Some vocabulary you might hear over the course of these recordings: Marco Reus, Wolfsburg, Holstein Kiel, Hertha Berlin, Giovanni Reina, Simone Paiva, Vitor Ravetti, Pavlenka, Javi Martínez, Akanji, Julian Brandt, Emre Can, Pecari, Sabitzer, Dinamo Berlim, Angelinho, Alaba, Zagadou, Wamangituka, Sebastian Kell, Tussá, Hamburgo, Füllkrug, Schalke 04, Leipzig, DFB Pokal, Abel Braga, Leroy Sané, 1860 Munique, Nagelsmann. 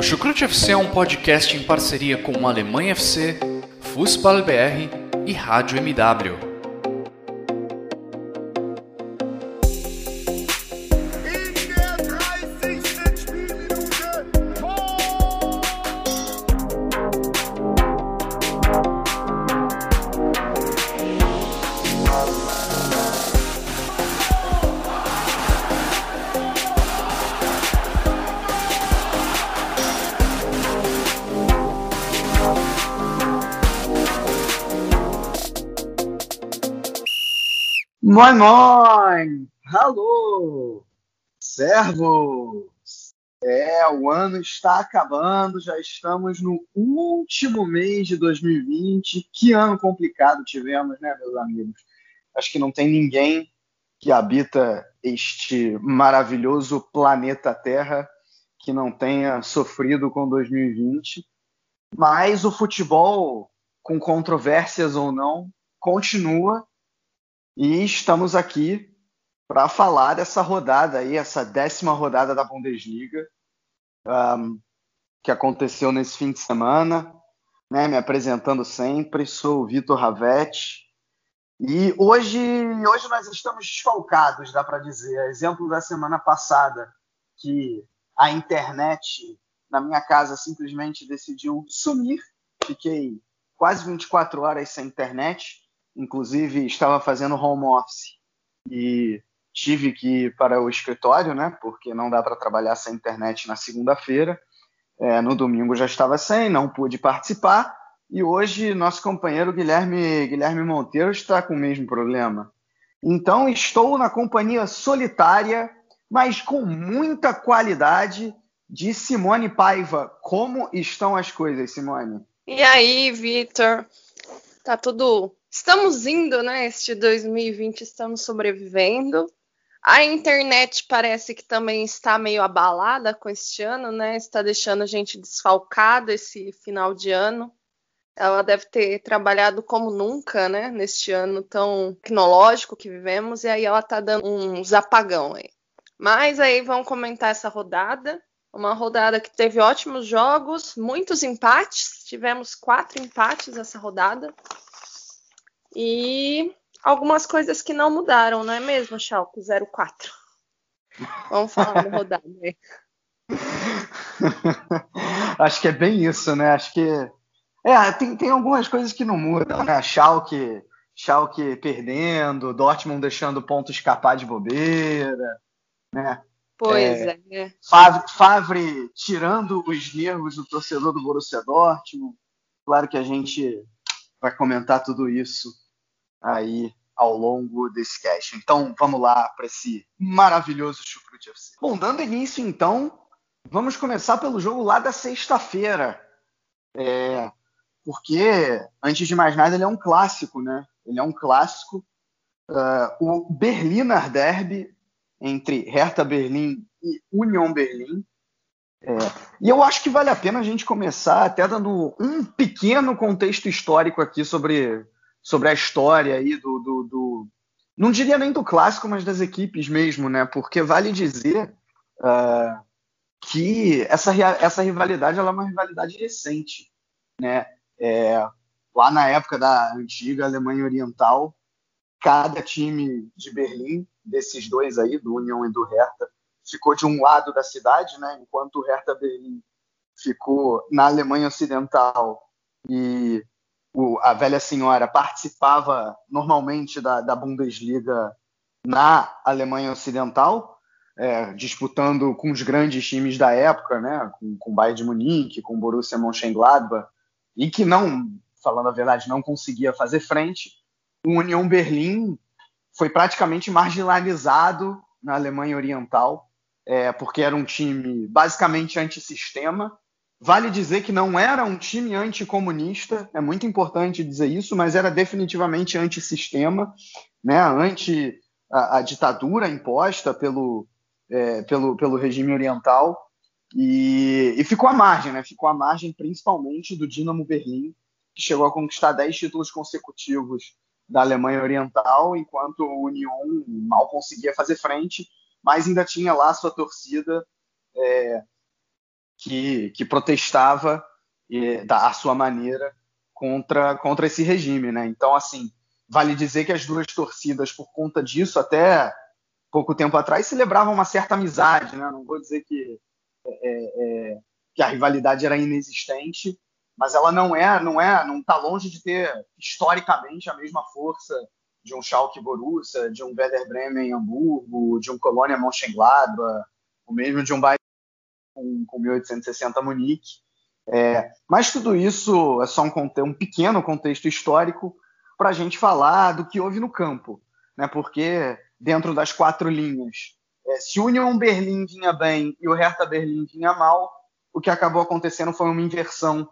O Chucrute FC é um podcast em parceria com a Alemanha FC, Fußball BR e Rádio MW. Moin, moin! Alô! Servos! O ano está acabando, já estamos no último mês de 2020. Que ano complicado tivemos, né, meus amigos? Acho que não tem ninguém que habita este maravilhoso planeta Terra que não tenha sofrido com 2020. Mas o futebol, com controvérsias ou não, continua. E estamos aqui para falar dessa rodada aí, essa 10ª rodada da Bundesliga, que aconteceu nesse fim de semana, né? Me apresentando sempre, sou o Vitor Ravetti, e hoje nós estamos desfalcados, dá para dizer, exemplo da semana passada, que a internet na minha casa simplesmente decidiu sumir, fiquei quase 24 horas sem internet. Inclusive, estava fazendo home office e tive que ir para o escritório, né? Porque não dá para trabalhar sem internet na segunda-feira. No domingo já estava sem, não pude participar. E hoje, nosso companheiro Guilherme Monteiro está com o mesmo problema. Então, estou na companhia solitária, mas com muita qualidade, de Simone Paiva. Como estão as coisas, Simone? E aí, Vitor? Tá tudo... Estamos indo, né? Este 2020 estamos sobrevivendo. A internet parece que também está meio abalada com este ano, né? Está deixando a gente desfalcada esse final de ano. Ela deve ter trabalhado como nunca, né? Neste ano tão tecnológico que vivemos. E aí ela está dando uns apagão aí. Mas aí vamos comentar essa rodada. Uma rodada que teve ótimos jogos, muitos empates. Tivemos 4 empates essa rodada. E algumas coisas que não mudaram, não é mesmo, Schalke 04? Vamos falar da rodada aí. Acho que é bem isso, né? Acho que... tem algumas coisas que não mudam, né? Schalke perdendo, Dortmund deixando o ponto escapar de bobeira, né? Pois é. Favre tirando os nervos do torcedor do Borussia Dortmund. Claro que a gente vai comentar tudo isso aí ao longo desse cast. Então, vamos lá para esse maravilhoso Chucrute FC. Bom, dando início, então, vamos começar pelo jogo lá da sexta-feira. Porque, antes de mais nada, ele é um clássico, né? Ele é um clássico. O Berliner Derby, entre Hertha Berlin e Union Berlin. E eu acho que vale a pena a gente começar até dando um pequeno contexto histórico aqui sobre a história aí do não diria nem do clássico, mas das equipes mesmo, né? Porque vale dizer que essa rivalidade ela é uma rivalidade recente, né? Lá na época da antiga Alemanha Oriental, cada time de Berlim, desses dois aí, do Union e do Hertha, ficou de um lado da cidade, né? Enquanto o Hertha Berlin ficou na Alemanha Ocidental e a velha senhora participava normalmente da Bundesliga na Alemanha Ocidental, disputando com os grandes times da época, né? Com o Bayern de Munique, com o Borussia Mönchengladbach, e que não, falando a verdade, não conseguia fazer frente. O Union Berlin foi praticamente marginalizado na Alemanha Oriental, porque era um time basicamente antissistema. Vale dizer que não era um time anticomunista, é muito importante dizer isso, mas era definitivamente antissistema, né? Anti a ditadura imposta pelo regime oriental, e ficou à margem, né? Ficou à margem principalmente do Dinamo Berlim, que chegou a conquistar 10 títulos consecutivos da Alemanha Oriental, enquanto o Union mal conseguia fazer frente, mas ainda tinha lá sua torcida que protestava da sua maneira contra esse regime, né? Então, assim, vale dizer que as duas torcidas, por conta disso, até pouco tempo atrás, celebravam uma certa amizade, né? Não vou dizer que a rivalidade era inexistente, mas ela não está longe de ter, historicamente, a mesma força de um Schalke Borussia, de um Werder Bremen em Hamburgo, de um Colônia Mönchengladbach, ou mesmo de um Bayern com 1860 Munique. Mas tudo isso é só um pequeno contexto histórico para a gente falar do que houve no campo, né? Porque dentro das quatro linhas, se o Union Berlin vinha bem e o Hertha Berlin vinha mal, o que acabou acontecendo foi uma inversão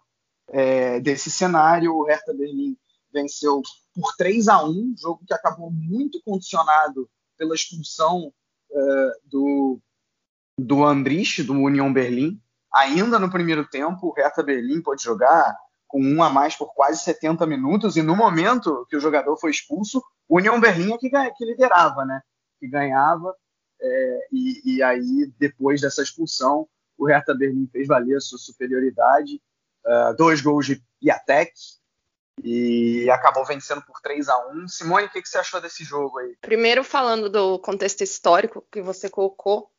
desse cenário. O Hertha Berlin venceu por 3-1, jogo que acabou muito condicionado pela expulsão do Andrich, do Union Berlin. Ainda no primeiro tempo, o Hertha Berlim pôde jogar com um a mais por quase 70 minutos, e no momento que o jogador foi expulso, o Union Berlin é que liderava, né? Que ganhava, e aí, depois dessa expulsão, o Hertha Berlim fez valer a sua superioridade, 2 gols de Piatek, e acabou vencendo por 3-1. Simone, o que você achou desse jogo aí? Primeiro, falando do contexto histórico que você colocou,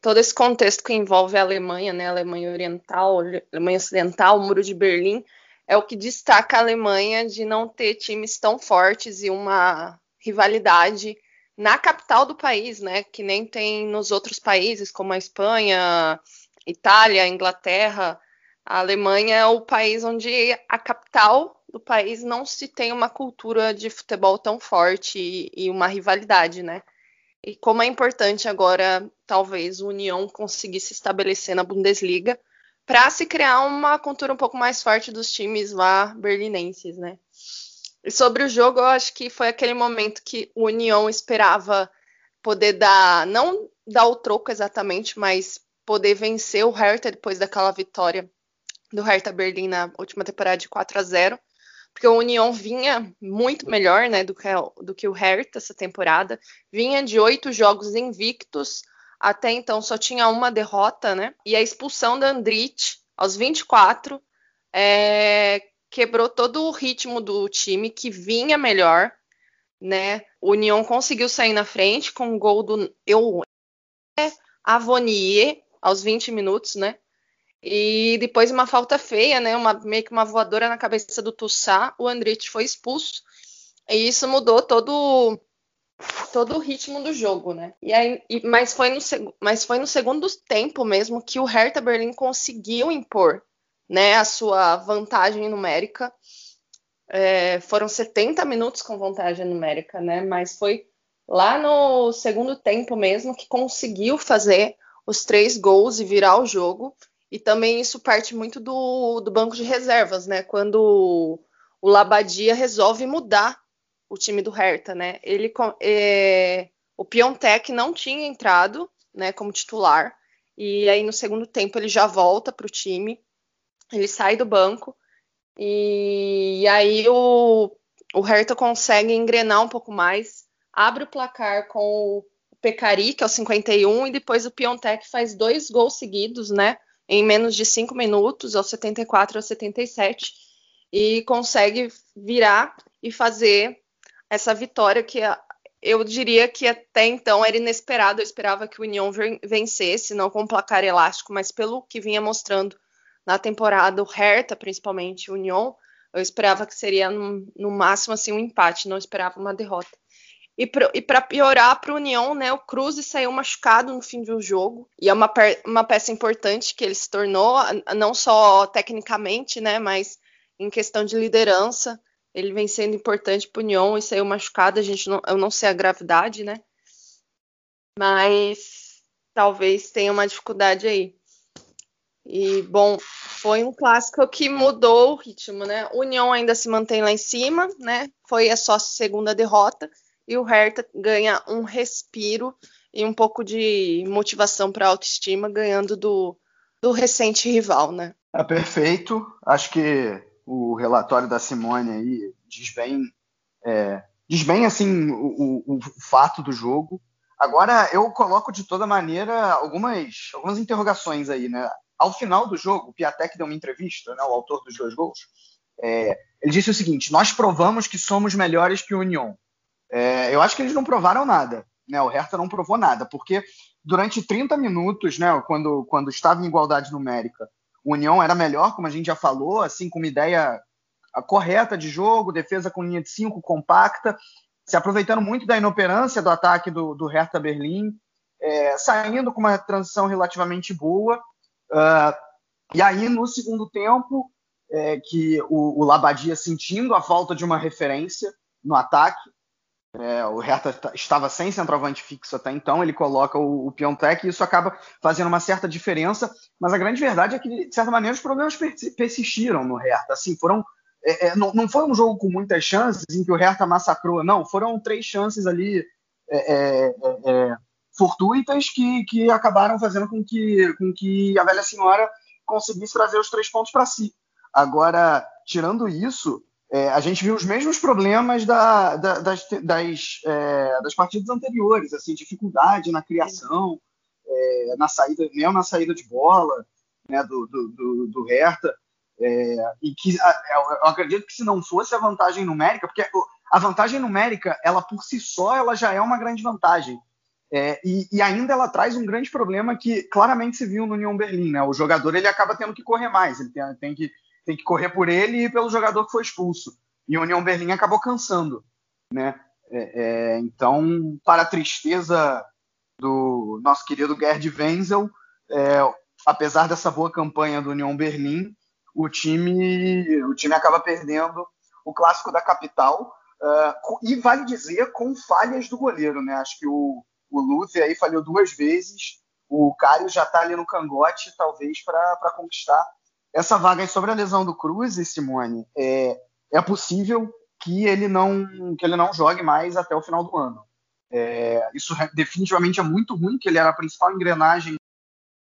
todo esse contexto que envolve a Alemanha, né, a Alemanha Oriental, a Alemanha Ocidental, o Muro de Berlim, é o que destaca a Alemanha de não ter times tão fortes e uma rivalidade na capital do país, né, que nem tem nos outros países, como a Espanha, Itália, Inglaterra. A Alemanha é o país onde a capital do país não se tem uma cultura de futebol tão forte e uma rivalidade, né? E como é importante agora, talvez, o União conseguir se estabelecer na Bundesliga para se criar uma cultura um pouco mais forte dos times lá berlinenses, né? E sobre o jogo, eu acho que foi aquele momento que o União esperava poder não dar o troco exatamente, mas poder vencer o Hertha depois daquela vitória do Hertha Berlim na última temporada de 4-0. Porque o Union vinha muito melhor, né, do que o Hertha essa temporada. Vinha de 8 jogos invictos, até então só tinha uma derrota, né? E a expulsão da Andrich, aos 24, quebrou todo o ritmo do time, que vinha melhor, né? O Union conseguiu sair na frente com um gol do Avonier, aos 20 minutos, né? E depois uma falta feia, né? Meio que uma voadora na cabeça do Tussá, o Andrich foi expulso. E isso mudou todo o ritmo do jogo, né? E aí, mas foi no segundo tempo mesmo que o Hertha Berlim conseguiu impor, né, a sua vantagem numérica. Foram 70 minutos com vantagem numérica, né? Mas foi lá no segundo tempo mesmo que conseguiu fazer os 3 gols e virar o jogo. E também isso parte muito do banco de reservas, né? Quando o Labadia resolve mudar o time do Hertha, né? O Piatek não tinha entrado, né, como titular. E aí no segundo tempo ele já volta para o time. Ele sai do banco. E aí o Hertha consegue engrenar um pouco mais. Abre o placar com o Pecari, que é o 51. E depois o Piatek faz 2 gols seguidos, né, em menos de 5 minutos, aos 74 e aos 77, e consegue virar e fazer essa vitória que eu diria que até então era inesperado. Eu esperava que o Union vencesse, não com um placar elástico, mas pelo que vinha mostrando na temporada, o Hertha, principalmente o Union, eu esperava que seria, no máximo, assim, um empate, não esperava uma derrota. E para piorar para o União, né, o Kruse saiu machucado no fim do jogo. E é uma peça importante que ele se tornou, não só tecnicamente, né, mas em questão de liderança. Ele vem sendo importante para o União e saiu machucado. Eu não sei a gravidade, né? Mas talvez tenha uma dificuldade aí. E, bom, foi um clássico que mudou o ritmo, né? O União ainda se mantém lá em cima, né? Foi a sua segunda derrota. E o Hertha ganha um respiro e um pouco de motivação para a autoestima, ganhando do recente rival, né? É perfeito. Acho que o relatório da Simone aí diz bem assim, o fato do jogo. Agora, eu coloco de toda maneira algumas interrogações aí, né? Ao final do jogo, o Piatek deu uma entrevista, né, o autor dos dois gols. Ele disse o seguinte: nós provamos que somos melhores que o Union. Eu acho que eles não provaram nada, né? O Hertha não provou nada, porque durante 30 minutos, né, quando estava em igualdade numérica, o Union era melhor, como a gente já falou, assim, com uma ideia correta de jogo, defesa com linha de 5 compacta, se aproveitando muito da inoperância do ataque do Hertha Berlim, saindo com uma transição relativamente boa. E aí, no segundo tempo, que o Labadia, sentindo a falta de uma referência no ataque, o Hertha estava sem centroavante fixo até então, ele coloca o Piatek, e isso acaba fazendo uma certa diferença, mas a grande verdade é que, de certa maneira, os problemas persistiram no Hertha. Assim, não foi um jogo com muitas chances em que o Hertha massacrou, não, foram 3 chances ali fortuitas que acabaram fazendo com que a velha senhora conseguisse trazer os 3 pontos para si. Agora, tirando isso, a gente viu os mesmos problemas das partidas anteriores, assim, dificuldade na criação, na saída de bola, né, do Hertha, e que eu acredito que, se não fosse a vantagem numérica, porque a vantagem numérica, ela por si só, ela já é uma grande vantagem, e ainda ela traz um grande problema que claramente se viu no Union Berlin, né? O jogador, ele acaba tendo que correr mais, ele tem que correr por ele e pelo jogador que foi expulso. E o Union Berlin acabou cansando, né? Então, para a tristeza do nosso querido Gerd Wenzel, apesar dessa boa campanha do Union Berlin, o time acaba perdendo o clássico da capital, e vale dizer, com falhas do goleiro, né? Acho que o Luther aí falhou 2 vezes, o Cário já está ali no cangote, talvez, para conquistar essa vaga. E sobre a lesão do Kruse, Simone, é possível que ele não jogue mais até o final do ano. Isso definitivamente é muito ruim, que ele era a principal engrenagem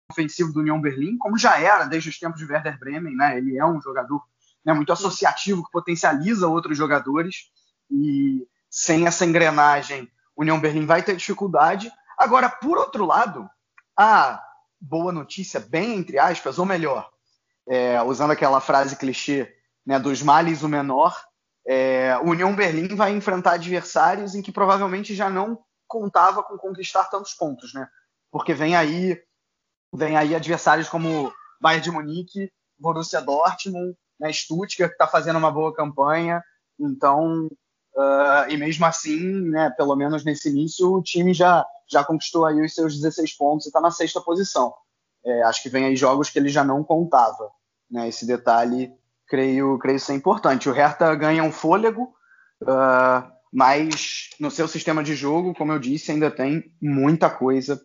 ofensiva do Union Berlin, como já era desde os tempos de Werder Bremen, né? Ele é um jogador, né, muito associativo, que potencializa outros jogadores, e sem essa engrenagem, o Union Berlin vai ter dificuldade. Agora, por outro lado, a boa notícia, bem entre aspas, ou melhor, usando aquela frase clichê, né, dos males o menor, o Union Berlin vai enfrentar adversários em que provavelmente já não contava com conquistar tantos pontos, né? Porque vem aí adversários como Bayern de Munique, Borussia Dortmund, né, Stuttgart, que está fazendo uma boa campanha. Então, e mesmo assim, né, pelo menos nesse início, o time já conquistou aí os seus 16 pontos e está na 6ª posição. Acho que vem aí jogos que ele já não contava, né? Esse detalhe, creio ser importante. O Hertha ganha um fôlego, mas no seu sistema de jogo, como eu disse, ainda tem muita coisa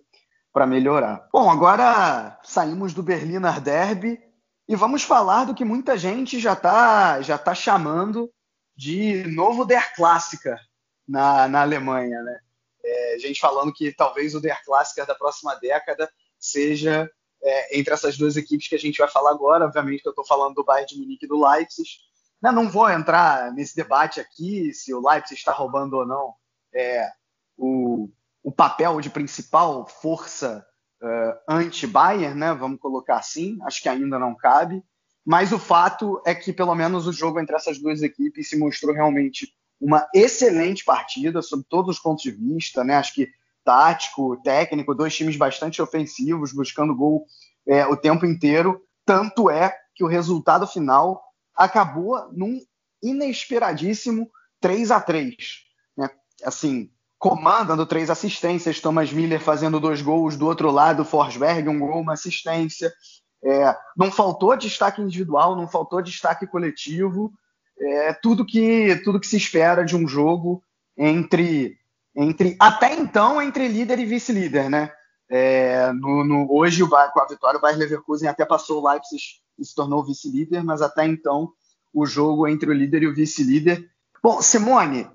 para melhorar. Bom, agora saímos do Berliner Derby e vamos falar do que muita gente já tá chamando de novo Der Klassiker na Alemanha, né? Gente falando que talvez o Der Klassiker da próxima década seja entre essas duas equipes que a gente vai falar agora. Obviamente que eu estou falando do Bayern de Munique e do Leipzig. Não vou entrar nesse debate aqui se o Leipzig está roubando ou não o papel de principal força anti-Bayern, né? Vamos colocar assim, acho que ainda não cabe. Mas o fato é que, pelo menos, o jogo entre essas duas equipes se mostrou realmente uma excelente partida, sob todos os pontos de vista, né? Acho que tático, técnico, 2 times bastante ofensivos, buscando gol o tempo inteiro. Tanto é que o resultado final acabou num inesperadíssimo 3-3. Né? Assim, Coman dando 3 assistências, Thomas Müller fazendo 2 gols, do outro lado, Forsberg, um gol, uma assistência. Não faltou destaque individual, não faltou destaque coletivo. Tudo que se espera de um jogo entre líder e vice-líder, né? Hoje, com a vitória, o Bayer Leverkusen até passou o Leipzig e se tornou vice-líder, mas até então o jogo entre o líder e o vice-líder. Bom, Simone,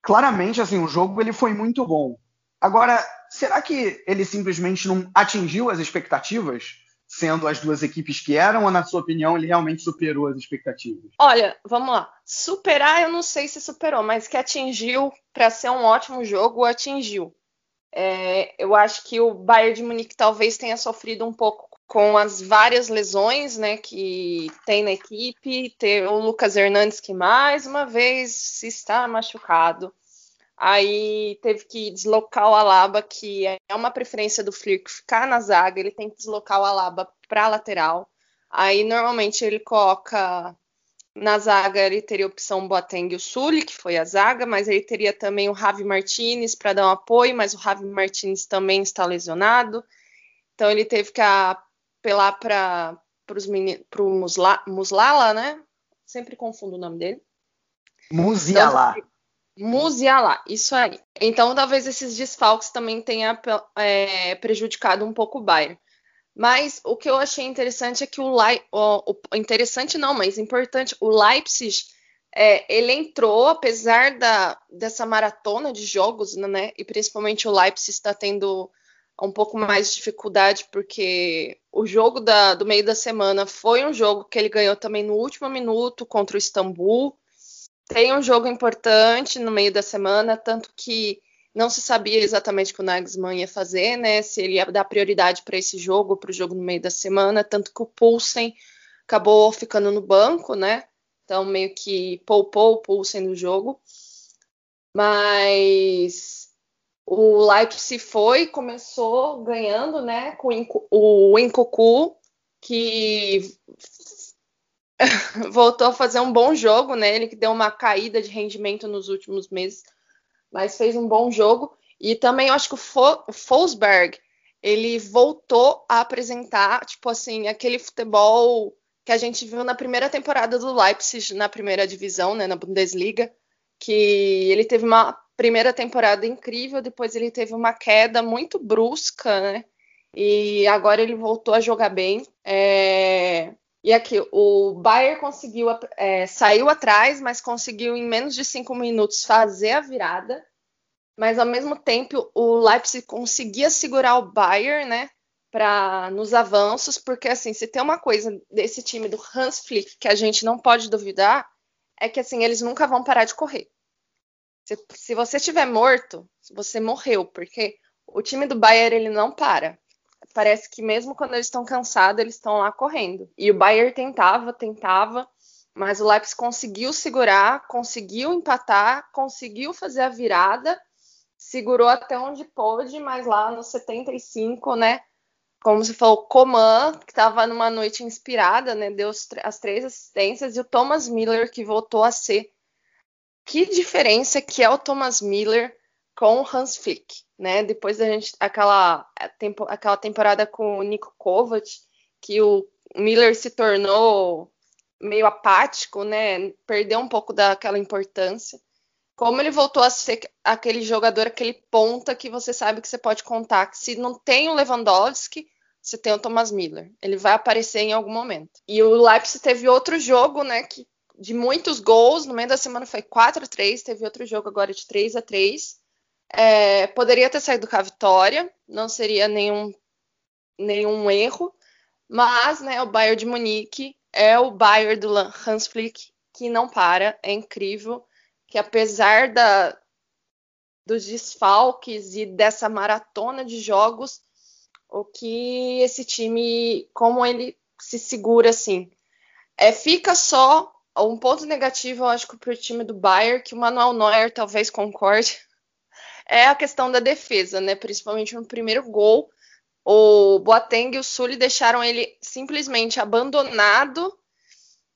claramente, assim, o jogo ele foi muito bom. Agora, será que ele simplesmente não atingiu as expectativas, sendo as duas equipes que eram, ou, na sua opinião, ele realmente superou as expectativas? Olha, vamos lá. Superar, eu não sei se superou, mas que atingiu, para ser um ótimo jogo, atingiu. Eu acho que o Bayern de Munique talvez tenha sofrido um pouco com as várias lesões, né, que tem na equipe, tem o Lucas Hernandes que mais uma vez está machucado, aí teve que deslocar o Alaba, que é uma preferência do Flick ficar na zaga, ele tem que deslocar o Alaba para a lateral, aí normalmente ele coloca na zaga, ele teria a opção Boateng e o Sule, que foi a zaga, mas ele teria também o Javi Martinez para dar um apoio, mas o Javi Martinez também está lesionado, então ele teve que apelar para o Musiala, né? Sempre confundo o nome dele. Musiala. Então, Musiala, isso aí. Então, talvez esses desfalques também tenham prejudicado um pouco o Bayern. Mas o que eu achei interessante é que o Leipzig, ele entrou, apesar dessa maratona de jogos, né? E principalmente o Leipzig está tendo um pouco mais de dificuldade, porque o jogo do meio da semana foi um jogo que ele ganhou também no último minuto contra o Istambul. Tem um jogo importante no meio da semana, tanto que não se sabia exatamente o que o Nagelsmann ia fazer, né? Se ele ia dar prioridade para esse jogo, para o jogo no meio da semana, tanto que o Poulsen acabou ficando no banco, né? Então meio que poupou o Poulsen no jogo. Mas o Leipzig começou ganhando, né, com o Nkunku, que voltou a fazer um bom jogo, né, ele que deu uma caída de rendimento nos últimos meses, mas fez um bom jogo, e também eu acho que o Forsberg, ele voltou a apresentar, tipo assim, aquele futebol que a gente viu na primeira temporada do Leipzig, na primeira divisão, né, na Bundesliga, que ele teve uma primeira temporada incrível, depois ele teve uma queda muito brusca, né? E agora ele voltou a jogar bem. E aqui, o Bayern conseguiu, saiu atrás, mas conseguiu em menos de 5 minutos fazer a virada, mas ao mesmo tempo o Leipzig conseguia segurar o Bayern, né? Nos avanços, porque assim, se tem uma coisa desse time do Hans Flick que a gente não pode duvidar, é que assim, eles nunca vão parar de correr. Se você estiver morto, você morreu, porque o time do Bayern, ele não para. Parece que mesmo quando eles estão cansados, eles estão lá correndo. E o Bayern tentava, mas o Leipzig conseguiu segurar, conseguiu empatar, conseguiu fazer a virada, segurou até onde pôde, mas lá nos 75, né, como se falou, Coman, que estava numa noite inspirada, né, deu as 3 assistências, e o Thomas Müller, que voltou a ser. Que diferença que é o Thomas Müller com o Hans Flick, né? Depois da gente aquela temporada com o Nico Kovac, que o Müller se tornou meio apático, né? Perdeu um pouco daquela importância. Como ele voltou a ser aquele jogador, aquele ponta que você sabe que você pode contar, que se não tem o Lewandowski, você tem o Thomas Müller. Ele vai aparecer em algum momento. E o Leipzig teve outro jogo, né, que de muitos gols, no meio da semana foi 4-3, teve outro jogo agora de 3-3, poderia ter saído com a vitória, não seria nenhum erro, mas, né, o Bayern de Munique é o Bayern do Hans Flick que não para, é incrível, que apesar dos desfalques e dessa maratona de jogos, o que esse time, como ele se segura assim, fica só. Um ponto negativo, eu acho que para o time do Bayern, que o Manuel Neuer talvez concorde, é a questão da defesa, né? Principalmente no primeiro gol, o Boateng e o Sule deixaram ele simplesmente abandonado,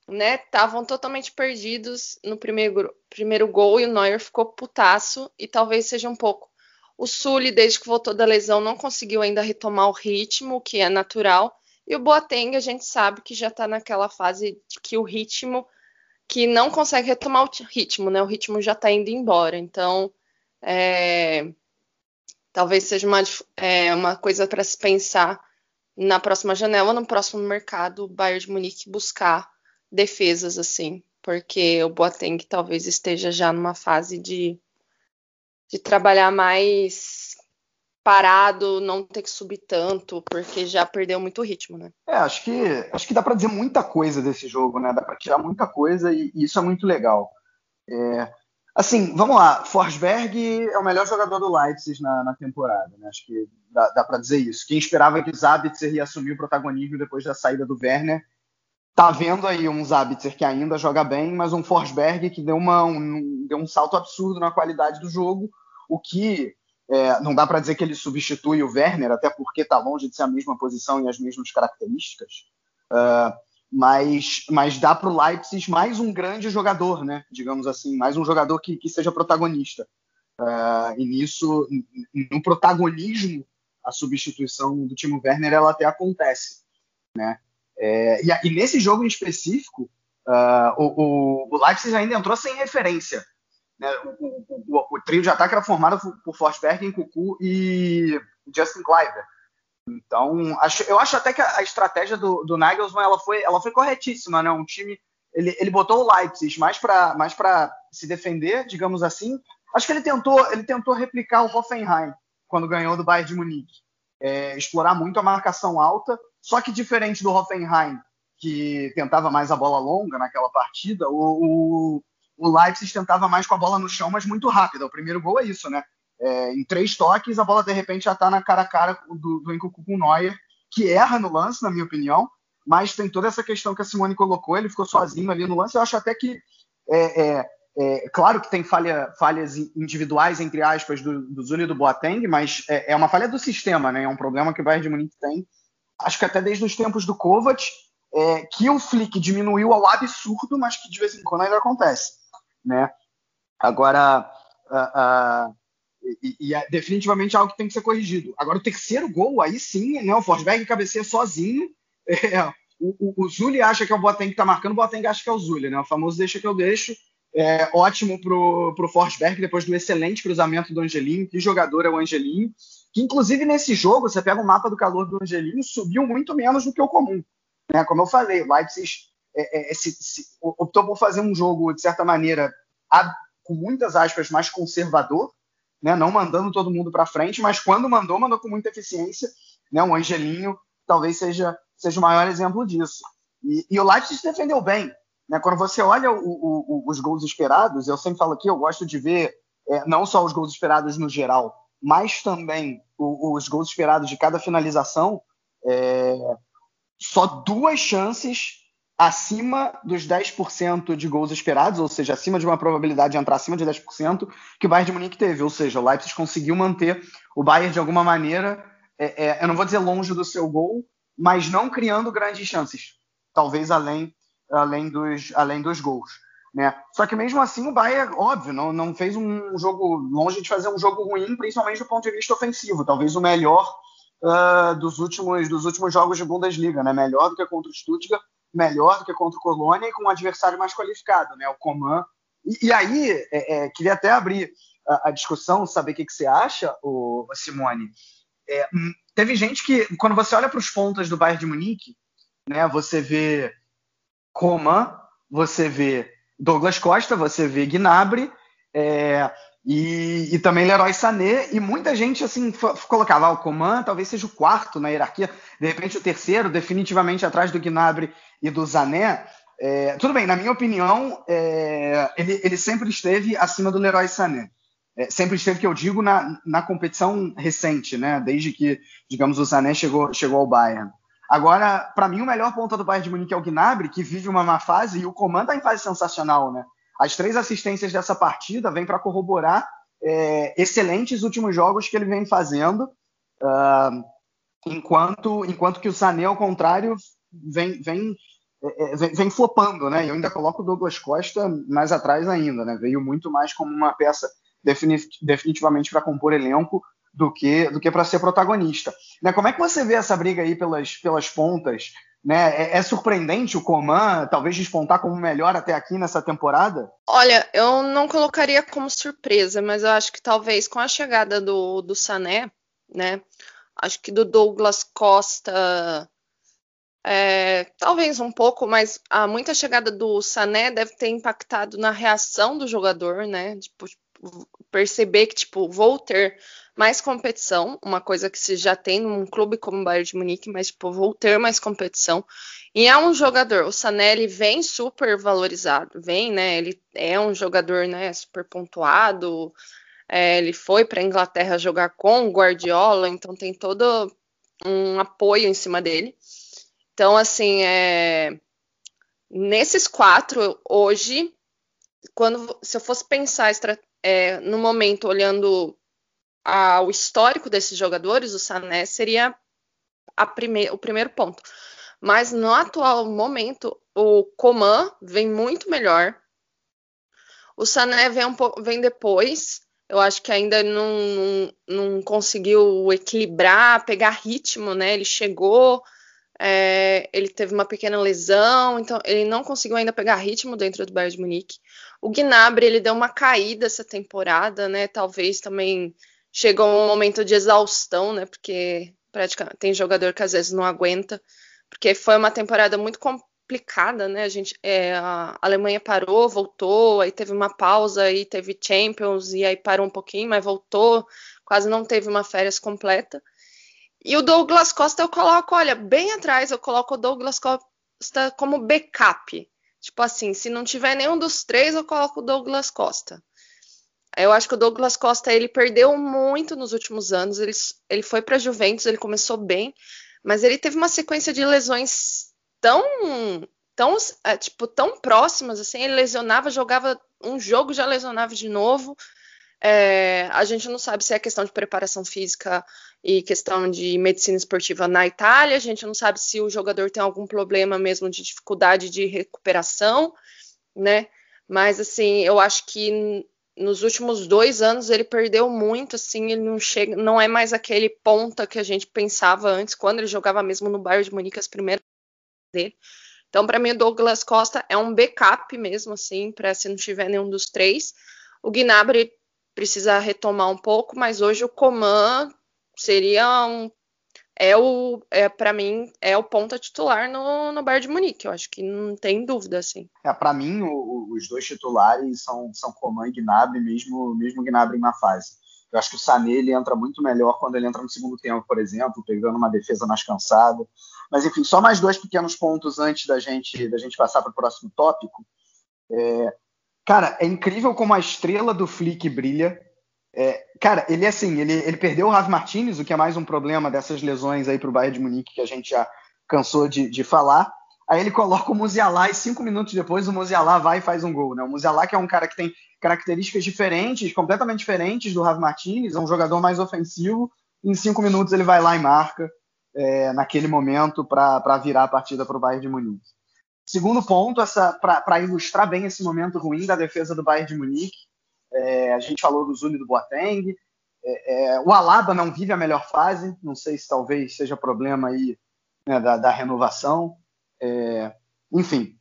né? Estavam totalmente perdidos no primeiro gol e o Neuer ficou putaço, e talvez seja um pouco. O Sule, desde que voltou da lesão, não conseguiu ainda retomar o ritmo, que é natural, e o Boateng, a gente sabe que já está naquela fase de que o ritmo que não consegue retomar o ritmo, né? O ritmo já está indo embora. Então, talvez seja uma coisa para se pensar na próxima janela, no próximo mercado, o Bayern de Munique buscar defesas, assim, porque o Boateng talvez esteja já numa fase de trabalhar mais parado, não ter que subir tanto, porque já perdeu muito ritmo, né? Acho que dá para dizer muita coisa desse jogo, né? Dá para tirar muita coisa e isso é muito legal. Assim, vamos lá, Forsberg é o melhor jogador do Leipzig na temporada, né? Acho que dá para dizer isso. Quem esperava que o Sabitzer ia assumir o protagonismo depois da saída do Werner, tá vendo aí um Sabitzer que ainda joga bem, mas um Forsberg que deu um salto absurdo na qualidade do jogo, o que não dá para dizer que ele substitui o Werner, até porque tá longe de ser a mesma posição e as mesmas características, mas dá para o Leipzig mais um grande jogador, né? Digamos assim, mais um jogador que seja protagonista. E nisso, no protagonismo, a substituição do Timo Werner ela até acontece, né? E nesse jogo em específico, o Leipzig ainda entrou sem referência, né? O trio de ataque era formado por Forsberg, Kuku e Justin Kluivert. Então, eu acho até que a estratégia do Nagelsmann ela foi corretíssima, né? Um time, ele botou o Leipzig mais para se defender, digamos assim. Acho que ele tentou replicar o Hoffenheim quando ganhou do Bayern de Munique, explorar muito a marcação alta. Só que diferente do Hoffenheim, que tentava mais a bola longa naquela partida, o Leipzig tentava mais com a bola no chão, mas muito rápida. O primeiro gol é isso, né? Em 3 toques, a bola de repente já está na cara a cara do Nkunku com o Neuer, que erra no lance, na minha opinião, mas tem toda essa questão que a Simone colocou, ele ficou sozinho ali no lance. Eu acho até que, claro que tem falhas individuais, entre aspas, do Zule e do Boateng, mas é uma falha do sistema, né? É um problema que o Bayern de Munique tem, acho que até desde os tempos do Kovac, que o Flick diminuiu ao absurdo, mas que de vez em quando ainda acontece, né? Agora, definitivamente algo que tem que ser corrigido. Agora, o terceiro gol, aí sim, né? O Forsberg cabeceia sozinho. O Zule acha que é o Boateng que está marcando, o Boateng acha que é o Zule, né? O famoso deixa que eu deixo. Ótimo pro Forsberg, depois do excelente cruzamento do Angelinho. Que jogador é o Angelinho? Que, inclusive, nesse jogo, você pega o mapa do calor do Angelinho, subiu muito menos do que o comum, né? Como eu falei, o Leipzig optou por fazer um jogo, de certa maneira, com muitas aspas, mais conservador, né? Não mandando todo mundo para frente, mas quando mandou com muita eficiência, né? O Angelinho talvez seja o maior exemplo disso. E o Leipzig se defendeu bem, né? Quando você olha os gols esperados, eu sempre falo aqui, eu gosto de ver não só os gols esperados no geral, mas também os gols esperados de cada finalização, só 2 chances acima dos 10% de gols esperados, ou seja, acima de uma probabilidade de entrar acima de 10%, que o Bayern de Munique teve. Ou seja, o Leipzig conseguiu manter o Bayern de alguma maneira, eu não vou dizer longe do seu gol, mas não criando grandes chances, talvez além dos gols, né? Só que mesmo assim o Bayern, óbvio, não fez um jogo, longe de fazer um jogo ruim, principalmente do ponto de vista ofensivo, talvez o melhor dos últimos jogos de Bundesliga, né? Melhor do que contra o Stuttgart, melhor do que contra o Colônia e com um adversário mais qualificado, né? O Coman. E aí, queria até abrir a discussão, saber o que você acha, Simone. Teve gente que, quando você olha para os pontas do Bayern de Munique, né, você vê Coman, você vê Douglas Costa, você vê Gnabry, e também Leroy Sané, e muita gente assim colocava o Coman, talvez seja o quarto na hierarquia, de repente o terceiro, definitivamente atrás do Gnabry e do Sané. Tudo bem, na minha opinião, ele sempre esteve acima do Leroy Sané. Sempre esteve, que eu digo, na competição recente, né? Desde que, digamos, o Sané chegou ao Bayern. Agora, para mim, o melhor ponta do Bayern de Munique é o Gnabry, que vive uma má fase, e o Coman está em fase sensacional, né? As 3 assistências dessa partida vêm para corroborar excelentes últimos jogos que ele vem fazendo, enquanto que o Sané, ao contrário, vem flopando, né? Eu ainda coloco o Douglas Costa mais atrás ainda, né? Veio muito mais como uma peça definitivamente para compor elenco, do que para ser protagonista, né? Como é que você vê essa briga aí pelas pontas, né? É surpreendente o Coman talvez despontar como melhor até aqui nessa temporada? Olha, eu não colocaria como surpresa, mas eu acho que talvez com a chegada do Sané, né? Acho que do Douglas Costa, talvez um pouco, mas a muita chegada do Sané deve ter impactado na reação do jogador, né? Tipo, perceber que, tipo, vou ter mais competição, uma coisa que se já tem num clube como o Bayern de Munique, mas, tipo, vou ter mais competição. E é um jogador, o Sané, ele vem super valorizado, vem, né, ele é um jogador, né, super pontuado, ele foi para a Inglaterra jogar com o Guardiola, então tem todo um apoio em cima dele. Então, assim, nesses quatro, hoje, se eu fosse pensar no momento, olhando o histórico desses jogadores, o Sané seria o primeiro ponto. Mas no atual momento, o Coman vem muito melhor. O Sané vem depois. Eu acho que ainda não conseguiu equilibrar, pegar ritmo, né? Ele chegou... ele teve uma pequena lesão, então ele não conseguiu ainda pegar ritmo dentro do Bayern de Munique. O Gnabry, ele deu uma caída essa temporada, né? Talvez também chegou um momento de exaustão, né? Porque praticamente tem jogador que às vezes não aguenta, porque foi uma temporada muito complicada, né? A Alemanha parou, voltou, aí teve uma pausa, aí teve Champions, e aí parou um pouquinho, mas voltou, quase não teve uma férias completa. E o Douglas Costa eu coloco, olha, bem atrás eu coloco o Douglas Costa como backup. Tipo assim, se não tiver nenhum dos três, eu coloco o Douglas Costa. Eu acho que o Douglas Costa, ele perdeu muito nos últimos anos. Ele foi para a Juventus, ele começou bem, mas ele teve uma sequência de lesões tão próximas, assim, ele lesionava, jogava um jogo, já lesionava de novo. A gente não sabe se é questão de preparação física e questão de medicina esportiva na Itália, a gente não sabe se o jogador tem algum problema mesmo de dificuldade de recuperação, né? Mas, assim, eu acho que nos últimos 2 anos ele perdeu muito, assim, ele não é mais aquele ponta que a gente pensava antes, quando ele jogava mesmo no Bayern de Munique, as primeiras dele. Então, para mim, o Douglas Costa é um backup mesmo, assim, para se não tiver nenhum dos três. O Gnabry precisa retomar um pouco, mas hoje o Coman seria para mim, é o ponta titular no Bayern de Munique. Eu acho que não tem dúvida, assim. Para mim, os dois titulares são Coman e Gnabry, mesmo Gnabry na fase. Eu acho que o Sané, ele entra muito melhor quando ele entra no segundo tempo, por exemplo, pegando uma defesa mais cansada. Mas, enfim, só mais 2 pequenos pontos antes da gente passar para o próximo tópico. Cara, é incrível como a estrela do Flick brilha. Cara, ele é assim, ele perdeu o Javi Martínez, o que é mais um problema dessas lesões aí pro Bayern de Munique, que a gente já cansou de falar. Aí ele coloca o Musiala e 5 minutos depois o Musiala vai e faz um gol, né? O Musiala, que é um cara que tem características diferentes, completamente diferentes do Javi Martínez, é um jogador mais ofensivo, em 5 minutos ele vai lá e marca naquele momento para virar a partida pro Bayern de Munique. Segundo ponto, para ilustrar bem esse momento ruim da defesa do Bayern de Munique, a gente falou do Sule e do Boateng, o Alaba não vive a melhor fase, não sei se talvez seja problema aí, né, da renovação, enfim.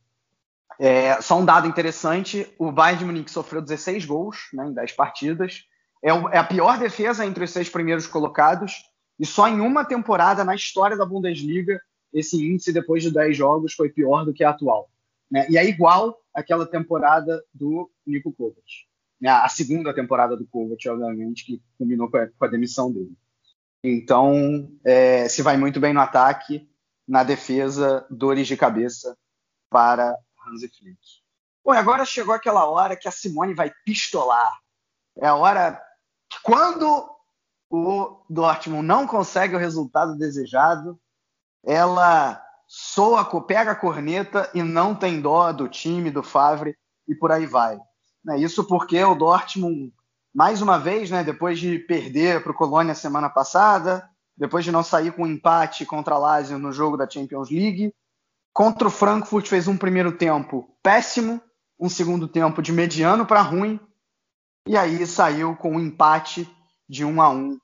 Só um dado interessante, o Bayern de Munique sofreu 16 gols, né, em 10 partidas, é a pior defesa entre os 6 primeiros colocados, e só em uma temporada na história da Bundesliga esse índice, depois de 10 jogos, foi pior do que a atual, né? E é igual àquela temporada do Nico Kovac, né? A segunda temporada do Kovac, obviamente, que combinou com a demissão dele. Então, se vai muito bem no ataque, na defesa, dores de cabeça para Hans Flick. Bom, e agora chegou aquela hora que a Simone vai pistolar. É a hora que, quando o Dortmund não consegue o resultado desejado, ela pega a corneta e não tem dó do time, do Favre, e por aí vai. Isso porque o Dortmund, mais uma vez, né, depois de perder para o Colônia semana passada, depois de não sair com um empate contra a Lazio no jogo da Champions League, contra o Frankfurt fez um primeiro tempo péssimo, um segundo tempo de mediano para ruim, e aí saiu com um empate de 1-1,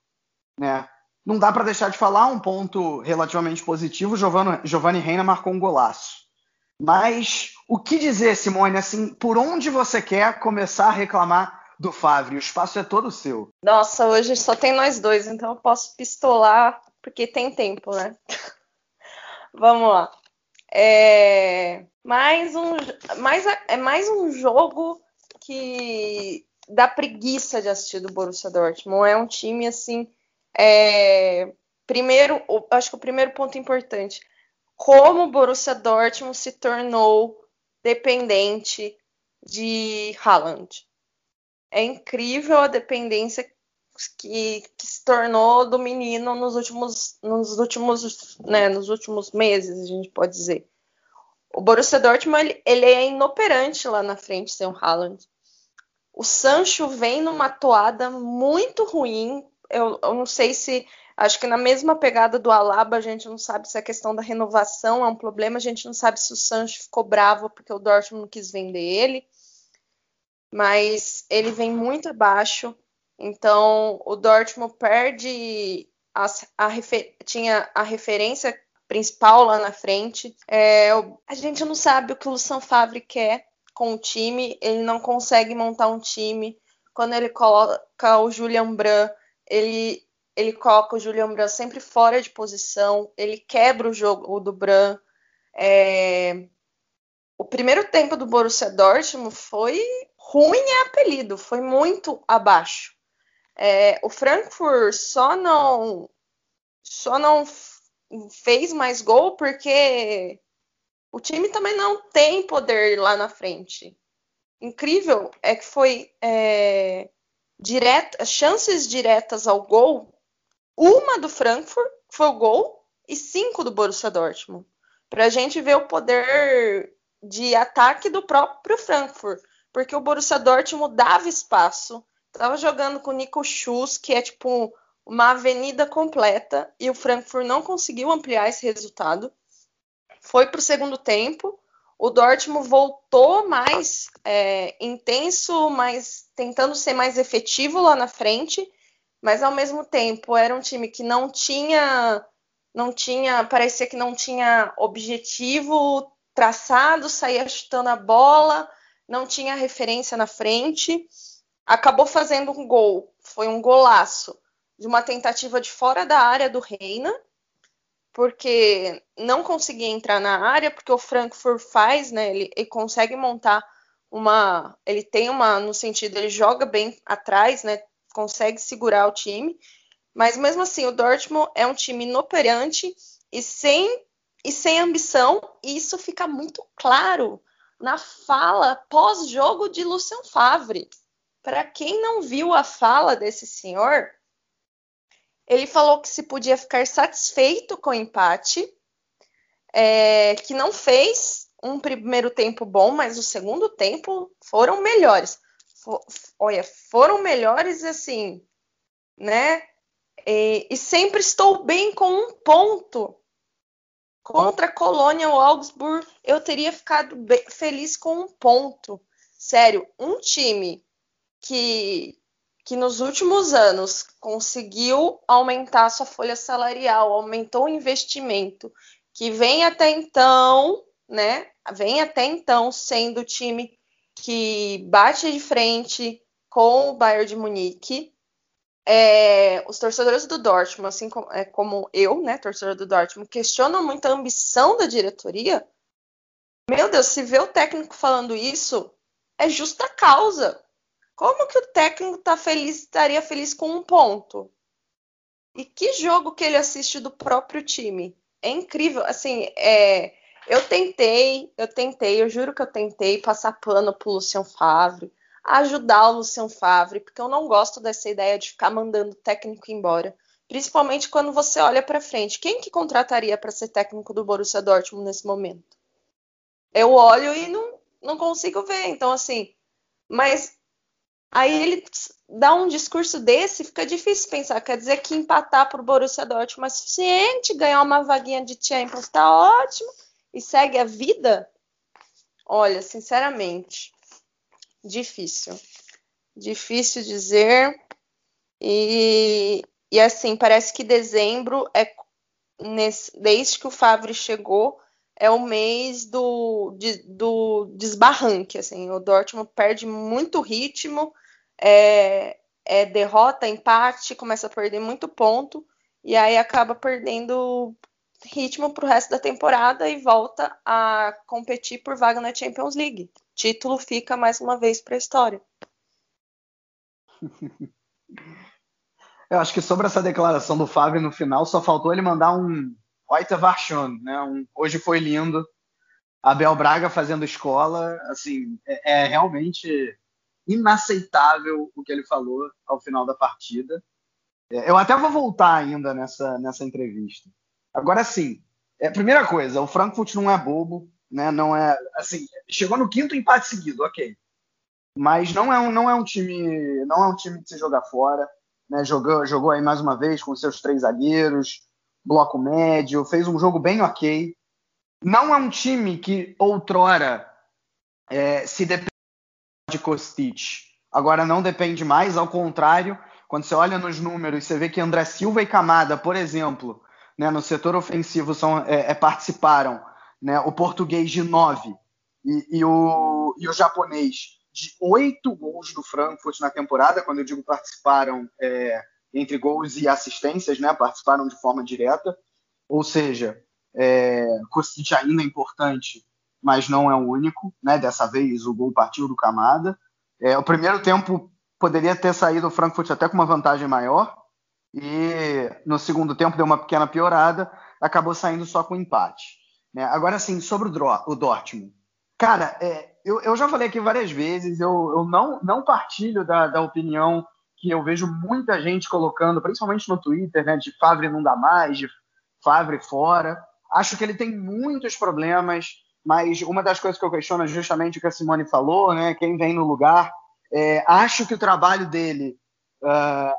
né? Não dá para deixar de falar um ponto relativamente positivo. Giovanni Reina marcou um golaço. Mas o que dizer, Simone, assim, por onde você quer começar a reclamar do Favre? O espaço é todo seu. Nossa, hoje só tem nós dois, então eu posso pistolar, porque tem tempo, né? Vamos lá. Mais um jogo que dá preguiça de assistir do Borussia Dortmund. É um time, assim... Primeiro, acho que o primeiro ponto importante, como o Borussia Dortmund se tornou dependente de Haaland. É incrível a dependência que se tornou do menino nos últimos meses, a gente pode dizer. O Borussia Dortmund ele é inoperante lá na frente sem o Haaland. O Sancho vem numa toada muito ruim. Eu não sei se... Acho que na mesma pegada do Alaba, a gente não sabe se a questão da renovação é um problema. A gente não sabe se o Sancho ficou bravo porque o Dortmund não quis vender ele. Mas ele vem muito abaixo. Então, o Dortmund perde... Tinha a referência principal lá na frente. A gente não sabe o que o Lucien Favre quer com o time. Ele não consegue montar um time. Quando ele coloca o Julian Brandt, ele coloca o Julian Brandt sempre fora de posição, ele quebra o jogo do Brandt. O primeiro tempo do Borussia Dortmund foi ruim apelido, foi muito abaixo. O Frankfurt só não fez mais gol porque o time também não tem poder lá na frente. Incrível é que foi... chances diretas ao gol, uma do Frankfurt foi o gol e 5 do Borussia Dortmund, para a gente ver o poder de ataque do próprio Frankfurt, porque o Borussia Dortmund dava espaço, estava jogando com o Nico Kovac, que é tipo uma avenida completa, e o Frankfurt não conseguiu ampliar esse resultado. Foi para o segundo tempo, o Dortmund voltou mais intenso, mais tentando ser mais efetivo lá na frente, mas ao mesmo tempo era um time que não tinha, parecia que não tinha objetivo traçado, saía chutando a bola, não tinha referência na frente, acabou fazendo um gol, foi um golaço de uma tentativa de fora da área do Reina, porque não conseguia entrar na área, porque o Frankfurt faz, né? Ele consegue montar uma... Ele tem uma... No sentido, ele joga bem atrás, né? Consegue segurar o time. Mas, mesmo assim, o Dortmund é um time inoperante e sem ambição. E isso fica muito claro na fala pós-jogo de Lucien Favre. Para quem não viu a fala desse senhor... Ele falou que se podia ficar satisfeito com o empate, que não fez um primeiro tempo bom, mas o segundo tempo foram melhores. Foram melhores assim, né? E sempre estou bem com um ponto. Contra a Colônia ou Augsburg, eu teria ficado feliz com um ponto. Sério, um time que nos últimos anos conseguiu aumentar sua folha salarial, aumentou o investimento, que vem até então sendo o time que bate de frente com o Bayern de Munique. Os torcedores do Dortmund, assim como eu, né, torcedor do Dortmund, questionam muito a ambição da diretoria. Meu Deus, se vê o técnico falando isso, é justa causa. Como que o técnico estaria feliz com um ponto? E que jogo que ele assiste do próprio time? É incrível. Assim, eu juro que eu tentei passar pano pro Lucien Favre, ajudar o Lucien Favre, porque eu não gosto dessa ideia de ficar mandando o técnico embora. Principalmente quando você olha para frente. Quem que contrataria para ser técnico do Borussia Dortmund nesse momento? Eu olho e não consigo ver. Então, assim... Mas... Aí ele dá um discurso desse, fica difícil pensar. Quer dizer que empatar para o Borussia Dortmund é suficiente, ganhar uma vaguinha de Champions está ótimo e segue a vida? Olha, sinceramente, difícil. Difícil dizer. E assim, parece que dezembro, desde que o Favre chegou, é o mês do desbarranque, assim. O Dortmund perde muito ritmo, derrota, empate, começa a perder muito ponto, e aí acaba perdendo ritmo para o resto da temporada e volta a competir por vaga na Champions League. Título fica mais uma vez para a história. Eu acho que sobre essa declaração do Favre no final, só faltou ele mandar um Heute war schön, né? Hoje foi lindo. Abel Braga fazendo escola, assim, é realmente inaceitável o que ele falou ao final da partida. Eu até vou voltar ainda nessa entrevista. Agora sim, primeira coisa, o Frankfurt não é bobo, né? Não é, assim, chegou no quinto empate seguido, ok. Mas não é um time de se jogar fora, né? Jogou aí mais uma vez com seus 3 zagueiros, bloco médio, fez um jogo bem ok. Não é um time que outrora se depende de Kostic. Agora não depende mais, ao contrário, quando você olha nos números, você vê que André Silva e Camada, por exemplo, né, no setor ofensivo participaram, né, o português de 9 e o japonês de 8 gols do Frankfurt na temporada. Quando eu digo participaram, entre gols e assistências, né, participaram de forma direta, ou seja... Kostic ainda é importante, mas não é o único, né? Dessa vez o gol partiu do Camada. O primeiro tempo poderia ter saído o Frankfurt até com uma vantagem maior, e no segundo tempo deu uma pequena piorada, acabou saindo só com empate, né? Agora sim, sobre o Dortmund, cara, eu já falei aqui várias vezes, eu não partilho da opinião que eu vejo muita gente colocando, principalmente no Twitter, né, de Favre não dá mais, de Favre fora. Acho que ele tem muitos problemas, mas uma das coisas que eu questiono é justamente o que a Simone falou, né? Quem vem no lugar. Acho que o trabalho dele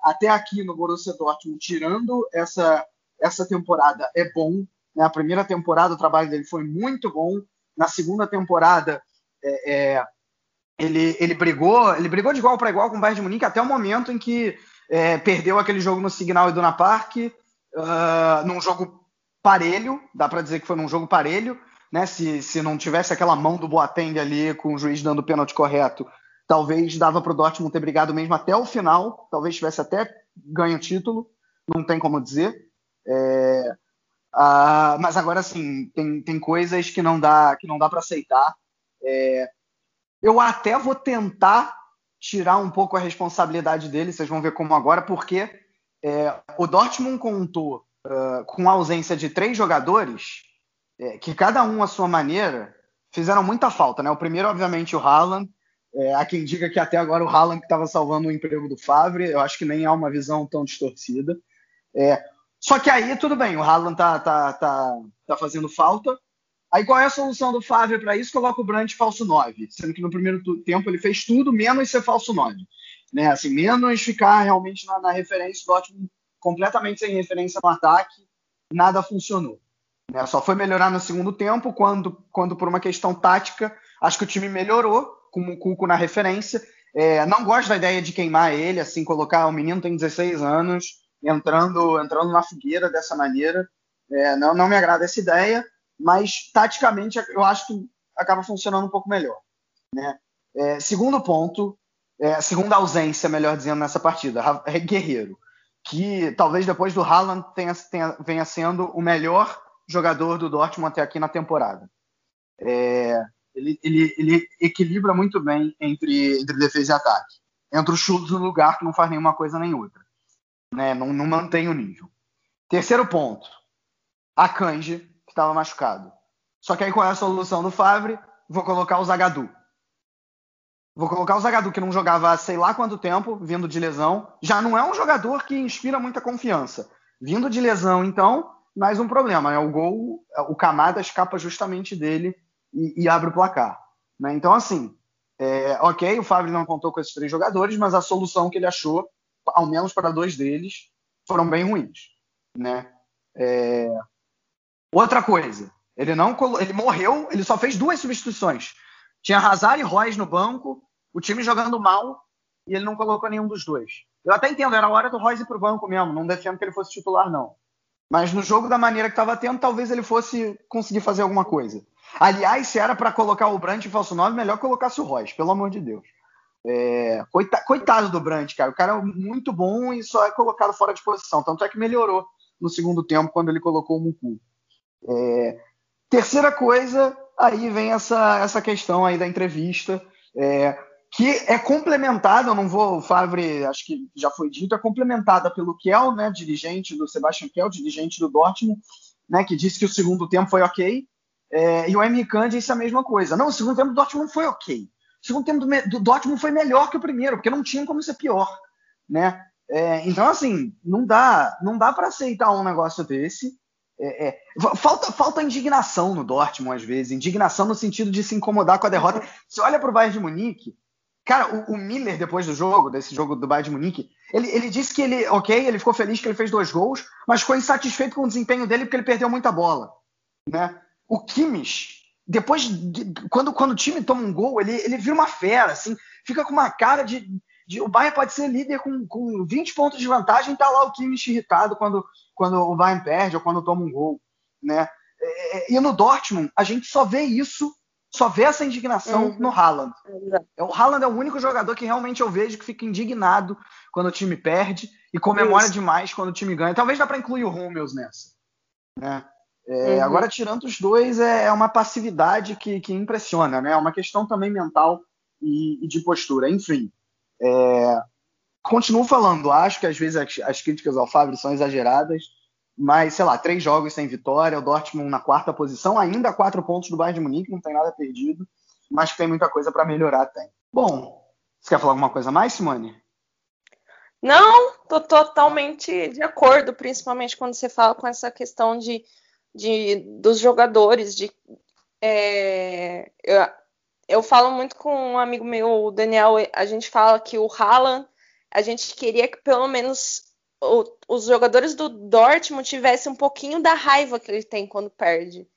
até aqui no Borussia Dortmund, tirando essa temporada, é bom, né? A primeira temporada o trabalho dele foi muito bom. Na segunda temporada ele brigou de igual para igual com o Bayern de Munique até o momento em que perdeu aquele jogo no Signal Iduna Park, num jogo parelho, dá para dizer que foi num jogo parelho, né? Se não tivesse aquela mão do Boateng ali com o juiz dando o pênalti correto, talvez dava para o Dortmund ter brigado mesmo até o final, talvez tivesse até ganho o título, não tem como dizer. Mas agora sim, tem coisas que não dá para aceitar. Eu até vou tentar tirar um pouco a responsabilidade dele, vocês vão ver como agora, porque o Dortmund contou com a ausência de 3 jogadores que cada um à sua maneira fizeram muita falta, né? O primeiro, obviamente, o Haaland. Há quem diga que até agora o Haaland que estava salvando o emprego do Favre. Eu acho que nem há uma visão tão distorcida. Só que aí, tudo bem, o Haaland tá fazendo falta. Aí qual é a solução do Favre para isso? Coloca o Brandt falso 9, sendo que no primeiro tempo ele fez tudo menos ser falso 9, né? Assim, menos ficar realmente na referência do ótimo, completamente sem referência no ataque, nada funcionou, né? Só foi melhorar no segundo tempo, quando por uma questão tática, acho que o time melhorou, com o Cuco na referência. Não gosto da ideia de queimar ele, assim, colocar o menino tem 16 anos, entrando na fogueira dessa maneira. Não me agrada essa ideia, mas taticamente eu acho que acaba funcionando um pouco melhor, né? Segundo ponto, segunda ausência, melhor dizendo, nessa partida, é Guerreiro, que talvez depois do Haaland venha sendo o melhor jogador do Dortmund até aqui na temporada. Ele equilibra muito bem entre defesa e ataque. Entra o Schultz no lugar, que não faz nenhuma coisa nem outra, né? Não mantém o nível. Terceiro ponto, Akanji, que estava machucado. Só que aí qual é a solução do Favre? Vou colocar o Zagadou, que não jogava há sei lá quanto tempo, vindo de lesão. Já não é um jogador que inspira muita confiança. Vindo de lesão, então, mais um problema. O gol, o Camada escapa justamente dele e abre o placar, né? Então, assim, ok, o Favre não contou com esses 3 jogadores, mas a solução que ele achou, ao menos para 2 deles, foram bem ruins, né? Outra coisa, ele só fez 2 substituições. Tinha Hazard e Reus no banco, o time jogando mal, e ele não colocou nenhum dos 2. Eu até entendo, era a hora do Reus ir pro banco mesmo, não defendo que ele fosse titular, não. Mas no jogo, da maneira que estava tendo, talvez ele fosse conseguir fazer alguma coisa. Aliás, se era para colocar o Brandt em falso 9, melhor colocasse o Reus, pelo amor de Deus. Coitado do Brandt, cara. O cara é muito bom e só é colocado fora de posição. Tanto é que melhorou no segundo tempo, quando ele colocou o Mucu. Terceira coisa, aí vem essa questão aí da entrevista. que é complementada, eu não vou, o Favre, acho que já foi dito, é complementada pelo Kell, né, dirigente do Sebastian Kell, dirigente do Dortmund, né, que disse que o segundo tempo foi ok, e o Emre Can disse a mesma coisa. Não, o segundo tempo do Dortmund não foi ok. O segundo tempo do Dortmund foi melhor que o primeiro, porque não tinha como ser pior, né? Então, assim, não dá para aceitar um negócio desse. Falta indignação no Dortmund, às vezes. Indignação no sentido de se incomodar com a derrota. Você olha para o Bayern de Munique, cara, o Müller, depois do jogo, desse jogo do Bayern de Munique, ele disse que ele ficou feliz que ele fez 2 gols, mas ficou insatisfeito com o desempenho dele porque ele perdeu muita bola, né? O Kimmich, depois, quando o time toma um gol, ele vira uma fera, assim, fica com uma cara de o Bayern pode ser líder com 20 pontos de vantagem, tá lá o Kimmich irritado quando o Bayern perde ou quando toma um gol, né? E no Dortmund, a gente só vê isso, só vê essa indignação no Haaland. O Haaland é o único jogador que realmente eu vejo que fica indignado quando o time perde e comemora demais quando o time ganha. Talvez dá para incluir o Hummels nessa, né? Agora, tirando os dois, é uma passividade que impressiona, né? É uma questão também mental e de postura. Enfim, continuo falando, acho que às vezes as críticas ao Favre são exageradas, mas, sei lá, 3 jogos sem vitória, o Dortmund na 4ª posição, ainda 4 pontos do Bayern de Munique, não tem nada perdido, mas tem muita coisa para melhorar, tem. Bom, você quer falar alguma coisa mais, Simone? Não, tô totalmente de acordo, principalmente quando você fala com essa questão dos jogadores. Eu falo muito com um amigo meu, o Daniel, a gente fala que o Haaland, a gente queria que pelo menos os jogadores do Dortmund tivessem um pouquinho da raiva que ele tem quando perde,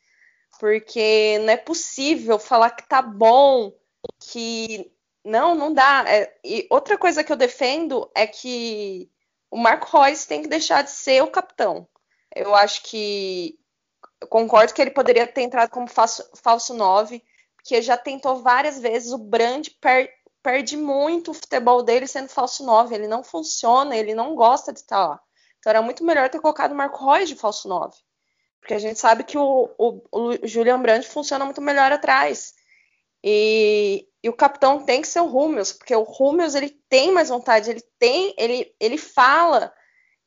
porque não é possível falar que tá bom, que não dá. E outra coisa que eu defendo é que o Marco Reus tem que deixar de ser o capitão. Eu acho que eu concordo que ele poderia ter entrado como falso 9, porque já tentou várias vezes. O Brand perde muito o futebol dele sendo falso 9. Ele não funciona, ele não gosta de estar lá. Então era muito melhor ter colocado o Marco Reus de falso 9, porque a gente sabe que o Julian Brand funciona muito melhor atrás. E o capitão tem que ser o Hummels, porque o Hummels ele tem mais vontade, ele fala.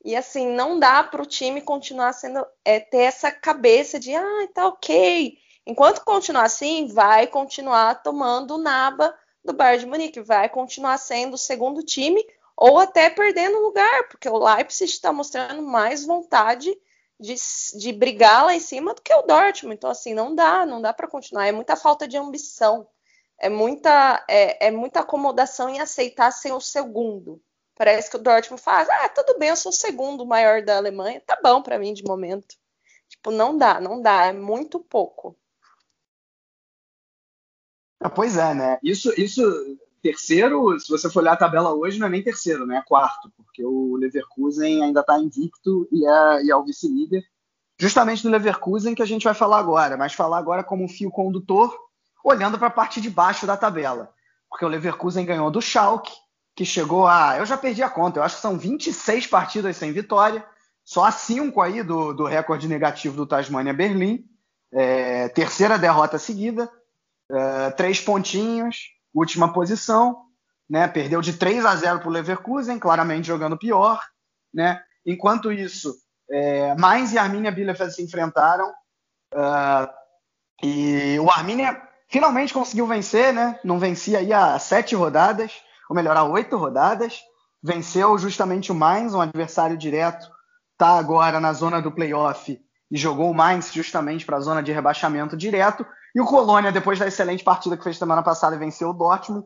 E assim, não dá para o time continuar sendo, ter essa cabeça de, tá ok. Enquanto continuar assim, vai continuar tomando o naba do Bayern de Munique, vai continuar sendo o segundo time ou até perdendo lugar, porque o Leipzig está mostrando mais vontade de brigar lá em cima do que o Dortmund. Então, assim, não dá para continuar. É muita falta de ambição, é muita acomodação em aceitar ser o segundo. Parece que o Dortmund faz, tudo bem, eu sou o segundo maior da Alemanha, tá bom pra mim de momento. Tipo, não dá, é muito pouco. Pois é, né? Isso, terceiro, se você for olhar a tabela hoje, não é nem terceiro, né? É quarto, porque o Leverkusen ainda tá invicto e é o vice-líder. Justamente do Leverkusen que a gente vai falar agora, mas falar agora como fio condutor, olhando pra parte de baixo da tabela. Porque o Leverkusen ganhou do Schalke, que chegou a... Eu já perdi a conta, eu acho que são 26 partidas sem vitória, só a 5 aí do recorde negativo do Tasmania Berlim, 3ª derrota seguida, 3 pontinhos, última posição, né? Perdeu de 3-0 para o Leverkusen, claramente jogando pior, né? Enquanto isso, Mainz e Arminia Bielefeld se enfrentaram, e o Arminia finalmente conseguiu vencer, né? Não vencia aí há 7 rodadas, ou melhor, há 8 rodadas, venceu justamente o Mainz, um adversário direto, está agora na zona do playoff e jogou o Mainz justamente para a zona de rebaixamento direto, e o Colônia, depois da excelente partida que fez semana passada e venceu o Dortmund,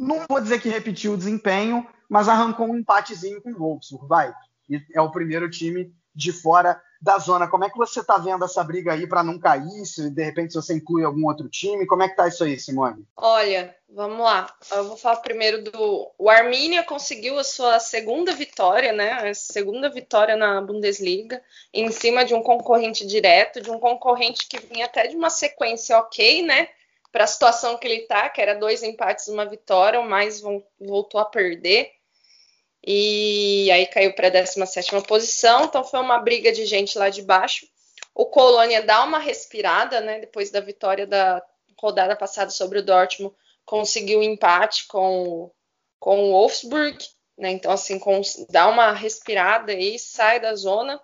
não vou dizer que repetiu o desempenho, mas arrancou um empatezinho com o Wolfsburg, vai, e é o primeiro time de fora da zona. Como é que você está vendo essa briga aí para não cair? Se de repente você inclui algum outro time, como é que tá isso aí, Simone? Olha, vamos lá. Eu vou falar primeiro do... O Arminia conseguiu a sua 2ª vitória, né? A 2ª vitória na Bundesliga, em cima de um concorrente direto, de um concorrente que vinha até de uma sequência ok, né? Para a situação que ele tá, que era 2 empates e 1 vitória, o mais voltou a perder. E aí caiu para a 17ª posição, então foi uma briga de gente lá de baixo. O Colônia dá uma respirada, né? Depois da vitória da rodada passada sobre o Dortmund, conseguiu empate com o Wolfsburg, né? Então, assim, dá uma respirada aí, sai da zona.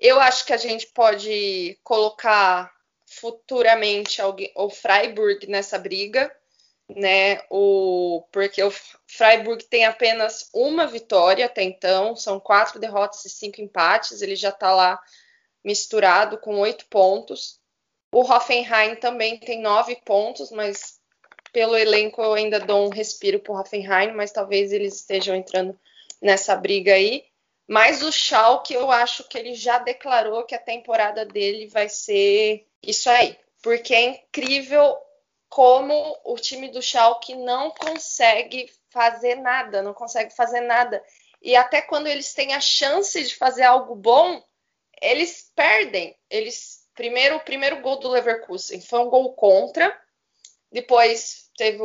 Eu acho que a gente pode colocar futuramente o Freiburg nessa briga, né? Porque o Freiburg tem apenas uma vitória até então, são 4 derrotas e 5 empates, ele já está lá misturado com 8 pontos. O Hoffenheim também tem 9 pontos, mas pelo elenco eu ainda dou um respiro para o Hoffenheim, mas talvez eles estejam entrando nessa briga aí. Mas o Schalke, eu acho que ele já declarou que a temporada dele vai ser isso aí. Porque é incrível como o time do Schalke não consegue fazer nada, não consegue fazer nada. E até quando eles têm a chance de fazer algo bom, eles perdem. O primeiro gol do Leverkusen foi um gol contra, depois teve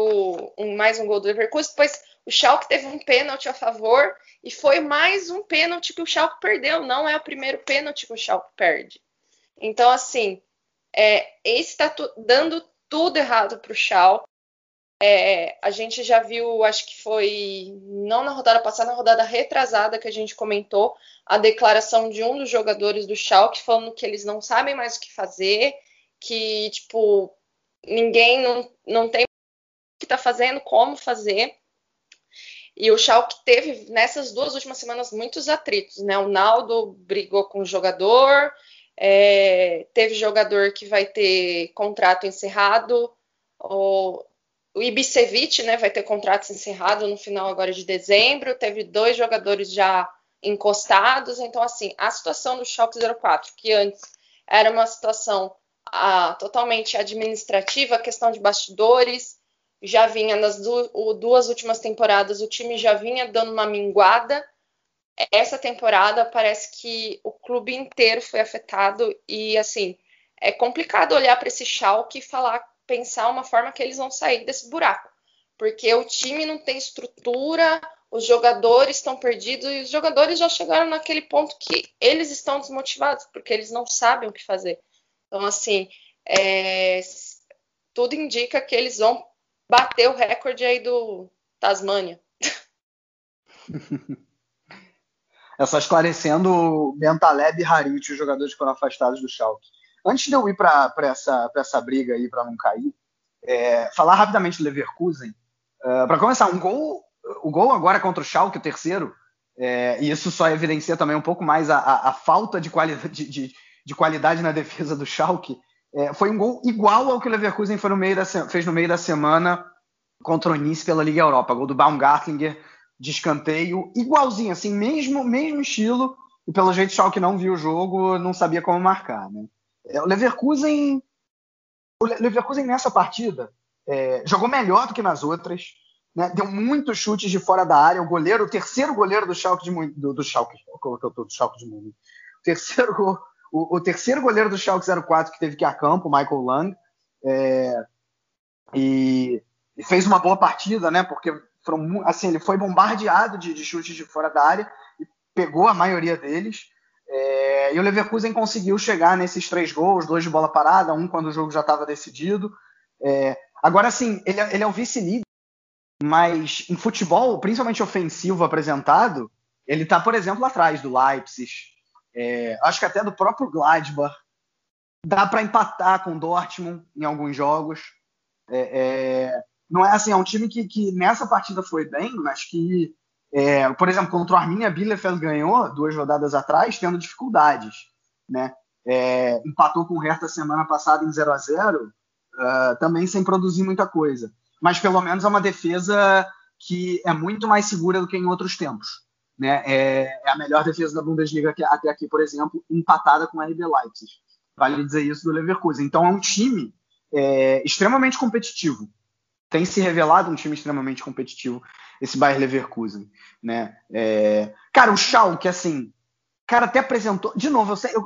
mais um gol do Leverkusen, depois o Schalke teve um pênalti a favor e foi mais um pênalti que o Schalke perdeu. Não é o primeiro pênalti que o Schalke perde. Então, assim, está dando tudo errado para o Schalke. A gente já viu, acho que foi, não na rodada passada, na rodada retrasada que a gente comentou, a declaração de um dos jogadores do Schalke falando que eles não sabem mais o que fazer, que, tipo, ninguém não tem o que está fazendo, como fazer. E o Schalke teve, nessas 2 últimas semanas, muitos atritos, né? O Naldo brigou com o jogador, teve jogador que vai ter contrato encerrado, o Ibišević, né, vai ter contrato encerrado no final agora de dezembro, teve 2 jogadores já encostados. Então, assim, a situação do Schalke 04, que antes era uma situação totalmente administrativa, questão de bastidores, já vinha nas 2 últimas temporadas, o time já vinha dando uma minguada. Essa temporada parece que o clube inteiro foi afetado e, assim, é complicado olhar para esse Schalke e pensar uma forma que eles vão sair desse buraco, porque o time não tem estrutura, os jogadores estão perdidos e os jogadores já chegaram naquele ponto que eles estão desmotivados, porque eles não sabem o que fazer. Então, assim, tudo indica que eles vão bateu o recorde aí do Tasmânia. É só esclarecendo Bentaleb e Harit, os jogadores que foram afastados do Schalke. Antes de eu ir para essa briga aí, para não cair, falar rapidamente do Leverkusen. Para começar, o gol agora contra o Schalke, o terceiro, e isso só evidencia também um pouco mais a falta de qualidade na defesa do Schalke. Foi um gol igual ao que o Leverkusen fez no meio da semana contra o Nice pela Liga Europa. Gol do Baumgartlinger, de escanteio, igualzinho, assim, mesmo estilo. E pelo jeito, o Schalke não viu o jogo, não sabia como marcar, né? O Leverkusen nessa partida jogou melhor do que nas outras, né? Deu muitos chutes de fora da área. O terceiro goleiro do Schalke de Munique... O terceiro goleiro do Schalke 04 que teve que ir a campo, o Michael Lang, e fez uma boa partida, né? Porque assim, ele foi bombardeado de chutes de fora da área e pegou a maioria deles. E o Leverkusen conseguiu chegar nesses 3 gols, 2 de bola parada, 1 quando o jogo já estava decidido. Agora, sim, ele é o vice-líder, mas em futebol, principalmente ofensivo apresentado, ele está, por exemplo, atrás do Leipzig. Acho que até do próprio Gladbach. Dá para empatar com o Dortmund em alguns jogos. Não é assim, é um time que nessa partida foi bem, mas que, por exemplo, contra o Arminia Bielefeld ganhou 2 rodadas atrás, tendo dificuldades, né? Empatou com o Hertha semana passada em 0-0, também sem produzir muita coisa. Mas pelo menos é uma defesa que é muito mais segura do que em outros tempos, né? É a melhor defesa da Bundesliga até aqui, por exemplo, empatada com a RB Leipzig. Vale dizer isso do Leverkusen. Então é um time extremamente competitivo. Tem se revelado um time extremamente competitivo, esse Bayer Leverkusen, né? Cara, o Schalke, assim, cara, até apresentou... De novo, eu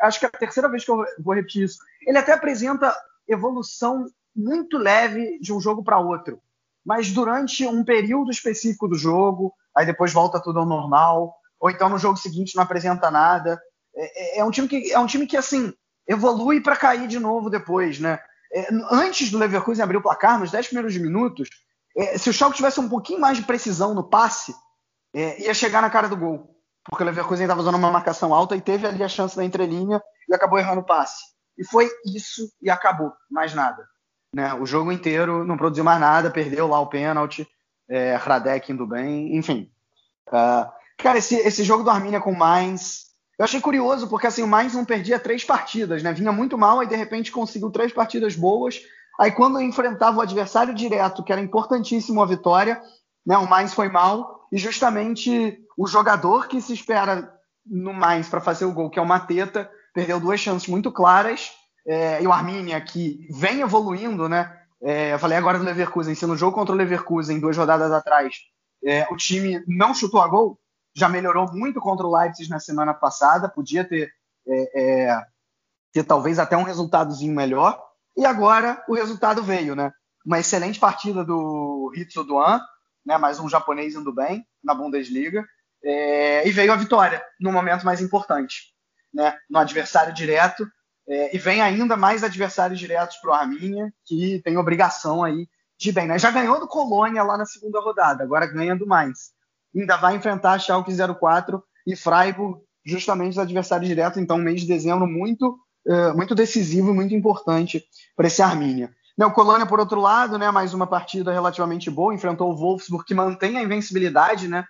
acho que é a terceira vez que eu vou repetir isso. Ele até apresenta evolução muito leve de um jogo para outro. Mas durante um período específico do jogo... aí depois volta tudo ao normal, ou então no jogo seguinte não apresenta nada. É um time que assim, evolui para cair de novo depois, né? antes do Leverkusen abrir o placar, nos 10 primeiros minutos, se o Schalke tivesse um pouquinho mais de precisão no passe, ia chegar na cara do gol, porque o Leverkusen estava usando uma marcação alta e teve ali a chance da entrelinha e acabou errando o passe. E foi isso e acabou, mais nada. Né? O jogo inteiro não produziu mais nada, perdeu lá o pênalti, Hradek indo bem, enfim. Cara, esse jogo do Arminia com o Mainz, eu achei curioso, porque assim, o Mainz não perdia 3 partidas, né? Vinha muito mal, aí de repente conseguiu 3 partidas boas, aí quando enfrentava o adversário direto, que era importantíssimo a vitória, né? O Mainz foi mal, e justamente o jogador que se espera no Mainz para fazer o gol, que é o Mateta, perdeu 2 chances muito claras, e o Arminia, que vem evoluindo, né? Eu falei agora do Leverkusen, se no jogo contra o Leverkusen, 2 rodadas atrás, o time não chutou a gol, já melhorou muito contra o Leipzig na semana passada, podia ter talvez até um resultadozinho melhor, e agora o resultado veio, né? Uma excelente partida do Ritsu Doan, né? Mais um japonês indo bem na Bundesliga, e veio a vitória no momento mais importante, né? No adversário direto, e vem ainda mais adversários diretos para o Arminia, que tem obrigação aí de bem, né? Já ganhou do Colônia lá na segunda rodada, agora ganha do Mainz. Ainda vai enfrentar a Schalke 04 e Freiburg, justamente os adversários diretos, então um mês de dezembro muito decisivo e muito importante para esse Arminia. O Colônia, por outro lado, né, mais uma partida relativamente boa, enfrentou o Wolfsburg, que mantém a invencibilidade, né?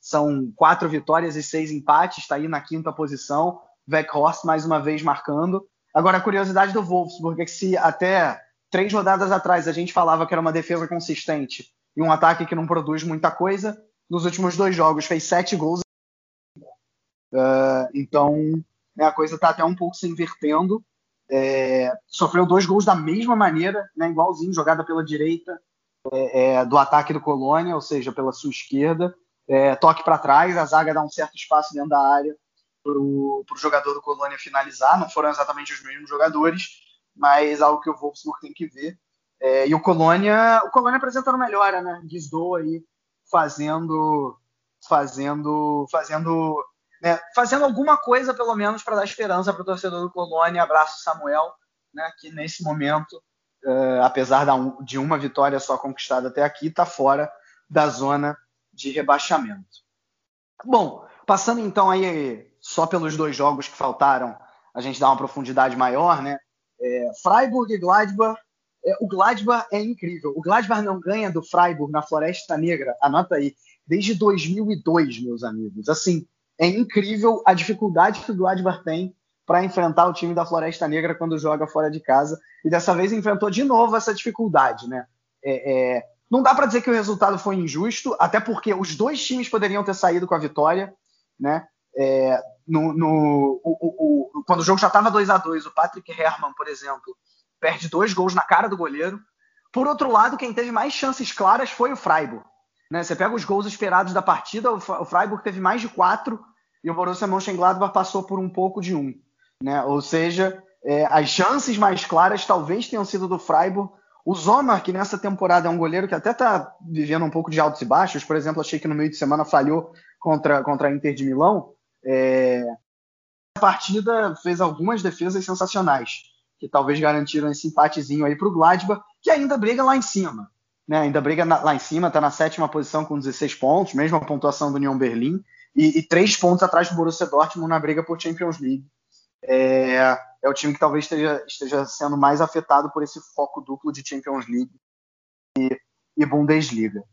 São 4 vitórias e 6 empates, está aí na 5ª posição, Weghorst mais uma vez marcando. Agora, a curiosidade do Wolfsburg é que se até 3 rodadas atrás a gente falava que era uma defesa consistente e um ataque que não produz muita coisa, nos últimos 2 jogos fez 7 gols. Então, né, a coisa está até um pouco se invertendo. Sofreu 2 gols da mesma maneira, né, igualzinho, jogada pela direita do ataque do Colônia, ou seja, pela sua esquerda. Toque para trás, a zaga dá um certo espaço dentro da área para o jogador do Colônia finalizar. Não foram exatamente os mesmos jogadores, mas algo que o Wolfsburg tem que ver. E o Colônia apresentando melhora, né? Guizdou aí fazendo alguma coisa, pelo menos, para dar esperança para o torcedor do Colônia. Abraço, Samuel, né? Que nesse momento, apesar de uma vitória só conquistada até aqui, está fora da zona de rebaixamento. Bom, passando então aí só pelos 2 jogos que faltaram, a gente dá uma profundidade maior, né? Freiburg e Gladbach. O Gladbach é incrível. O Gladbach não ganha do Freiburg na Floresta Negra, anota aí, desde 2002, meus amigos. Assim, é incrível a dificuldade que o Gladbach tem para enfrentar o time da Floresta Negra quando joga fora de casa. E dessa vez enfrentou de novo essa dificuldade, né? Não dá para dizer que o resultado foi injusto, até porque os 2 times poderiam ter saído com a vitória, né? Quando o jogo já estava 2-2, o Patrick Herrmann, por exemplo, perde 2 gols na cara do goleiro. Por outro lado, quem teve mais chances claras foi o Freiburg, né? Você pega os gols esperados da partida, o Freiburg teve mais de 4 e o Borussia Mönchengladbach passou por um pouco de 1, né? Ou seja, as chances mais claras talvez tenham sido do Freiburg. O Sommer, que nessa temporada é um goleiro que até está vivendo um pouco de altos e baixos, por exemplo, achei que no meio de semana falhou contra a Inter de Milão. A partida fez algumas defesas sensacionais, que talvez garantiram esse empatezinho aí para o Gladbach, que ainda briga lá em cima, né? Ainda briga lá em cima, está na 7ª posição com 16 pontos, mesma pontuação do Union Berlin, e 3 pontos atrás do Borussia Dortmund na briga por Champions League. É o time que talvez esteja sendo mais afetado por esse foco duplo de Champions League e Bundesliga.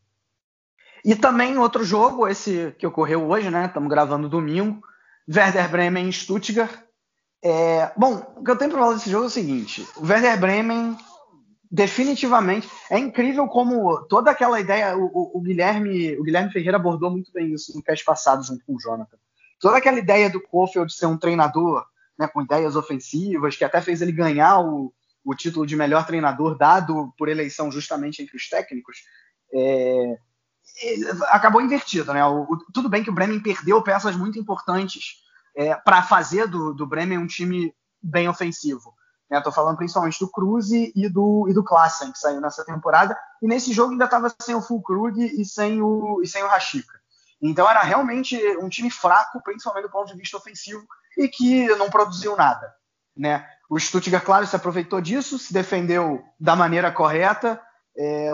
E também outro jogo, esse que ocorreu hoje, né? Estamos gravando domingo, Werder Bremen e Stuttgart. Bom, o que eu tenho para falar desse jogo é o seguinte: o Werder Bremen definitivamente é incrível, como toda aquela ideia, o Guilherme Ferreira abordou muito bem isso no cast passado junto com o Jonathan, toda aquela ideia do Kofeld ser um treinador, né, com ideias ofensivas, que até fez ele ganhar o título de melhor treinador dado por eleição justamente entre os técnicos, acabou invertido, né? Tudo bem que o Bremen perdeu peças muito importantes para fazer do Bremen um time bem ofensivo. Estou falando principalmente do Kruse e do Klaassen, que saiu nessa temporada. E nesse jogo ainda estava sem o Füllkrug e sem o Rashica. Então era realmente um time fraco, principalmente do ponto de vista ofensivo, e que não produziu nada. né? O Stuttgart, claro, se aproveitou disso, se defendeu da maneira correta,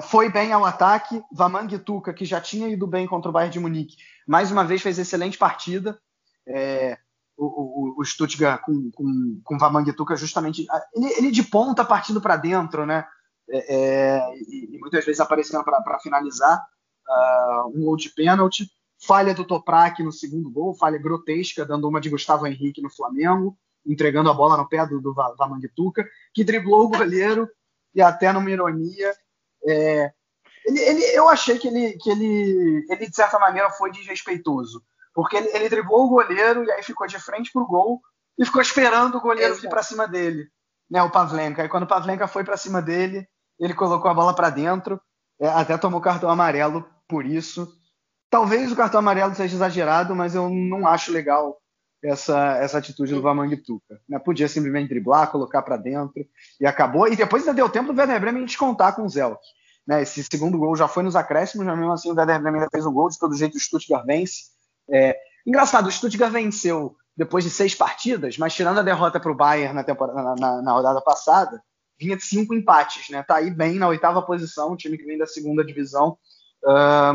foi bem ao ataque. Wamangituka, que já tinha ido bem contra o Bayern de Munique, mais uma vez fez excelente partida. O Stuttgart com Wamangituka, justamente, ele de ponta partindo para dentro, né? E muitas vezes aparecendo para finalizar um gol de pênalti. Falha do Toprak no segundo gol, falha grotesca, dando uma de Gustavo Henrique no Flamengo, entregando a bola no pé do Wamangituka, que driblou o goleiro, e até numa ironia, eu achei que ele, de certa maneira, foi desrespeitoso, porque ele driblou o goleiro e aí ficou de frente pro gol e ficou esperando o goleiro vir para cima dele, né, o Pavlenka. Aí quando o Pavlenka foi para cima dele, ele colocou a bola para dentro, até tomou cartão amarelo por isso. Talvez o cartão amarelo seja exagerado, mas eu não acho legal essa atitude do Wamangituka, né? Podia simplesmente driblar, colocar para dentro e acabou. E depois ainda deu tempo do Werder Bremen descontar com o Zelk, né? Esse segundo gol já foi nos acréscimos, mas mesmo assim o Werder Bremen ainda fez um gol. De todo jeito o Stuttgart vence. Engraçado, o Stuttgart venceu depois de 6 partidas, mas tirando a derrota para o Bayern na rodada passada, vinha de 5 empates, né? Tá aí bem na 8ª posição, o time que vem da 2ª divisão,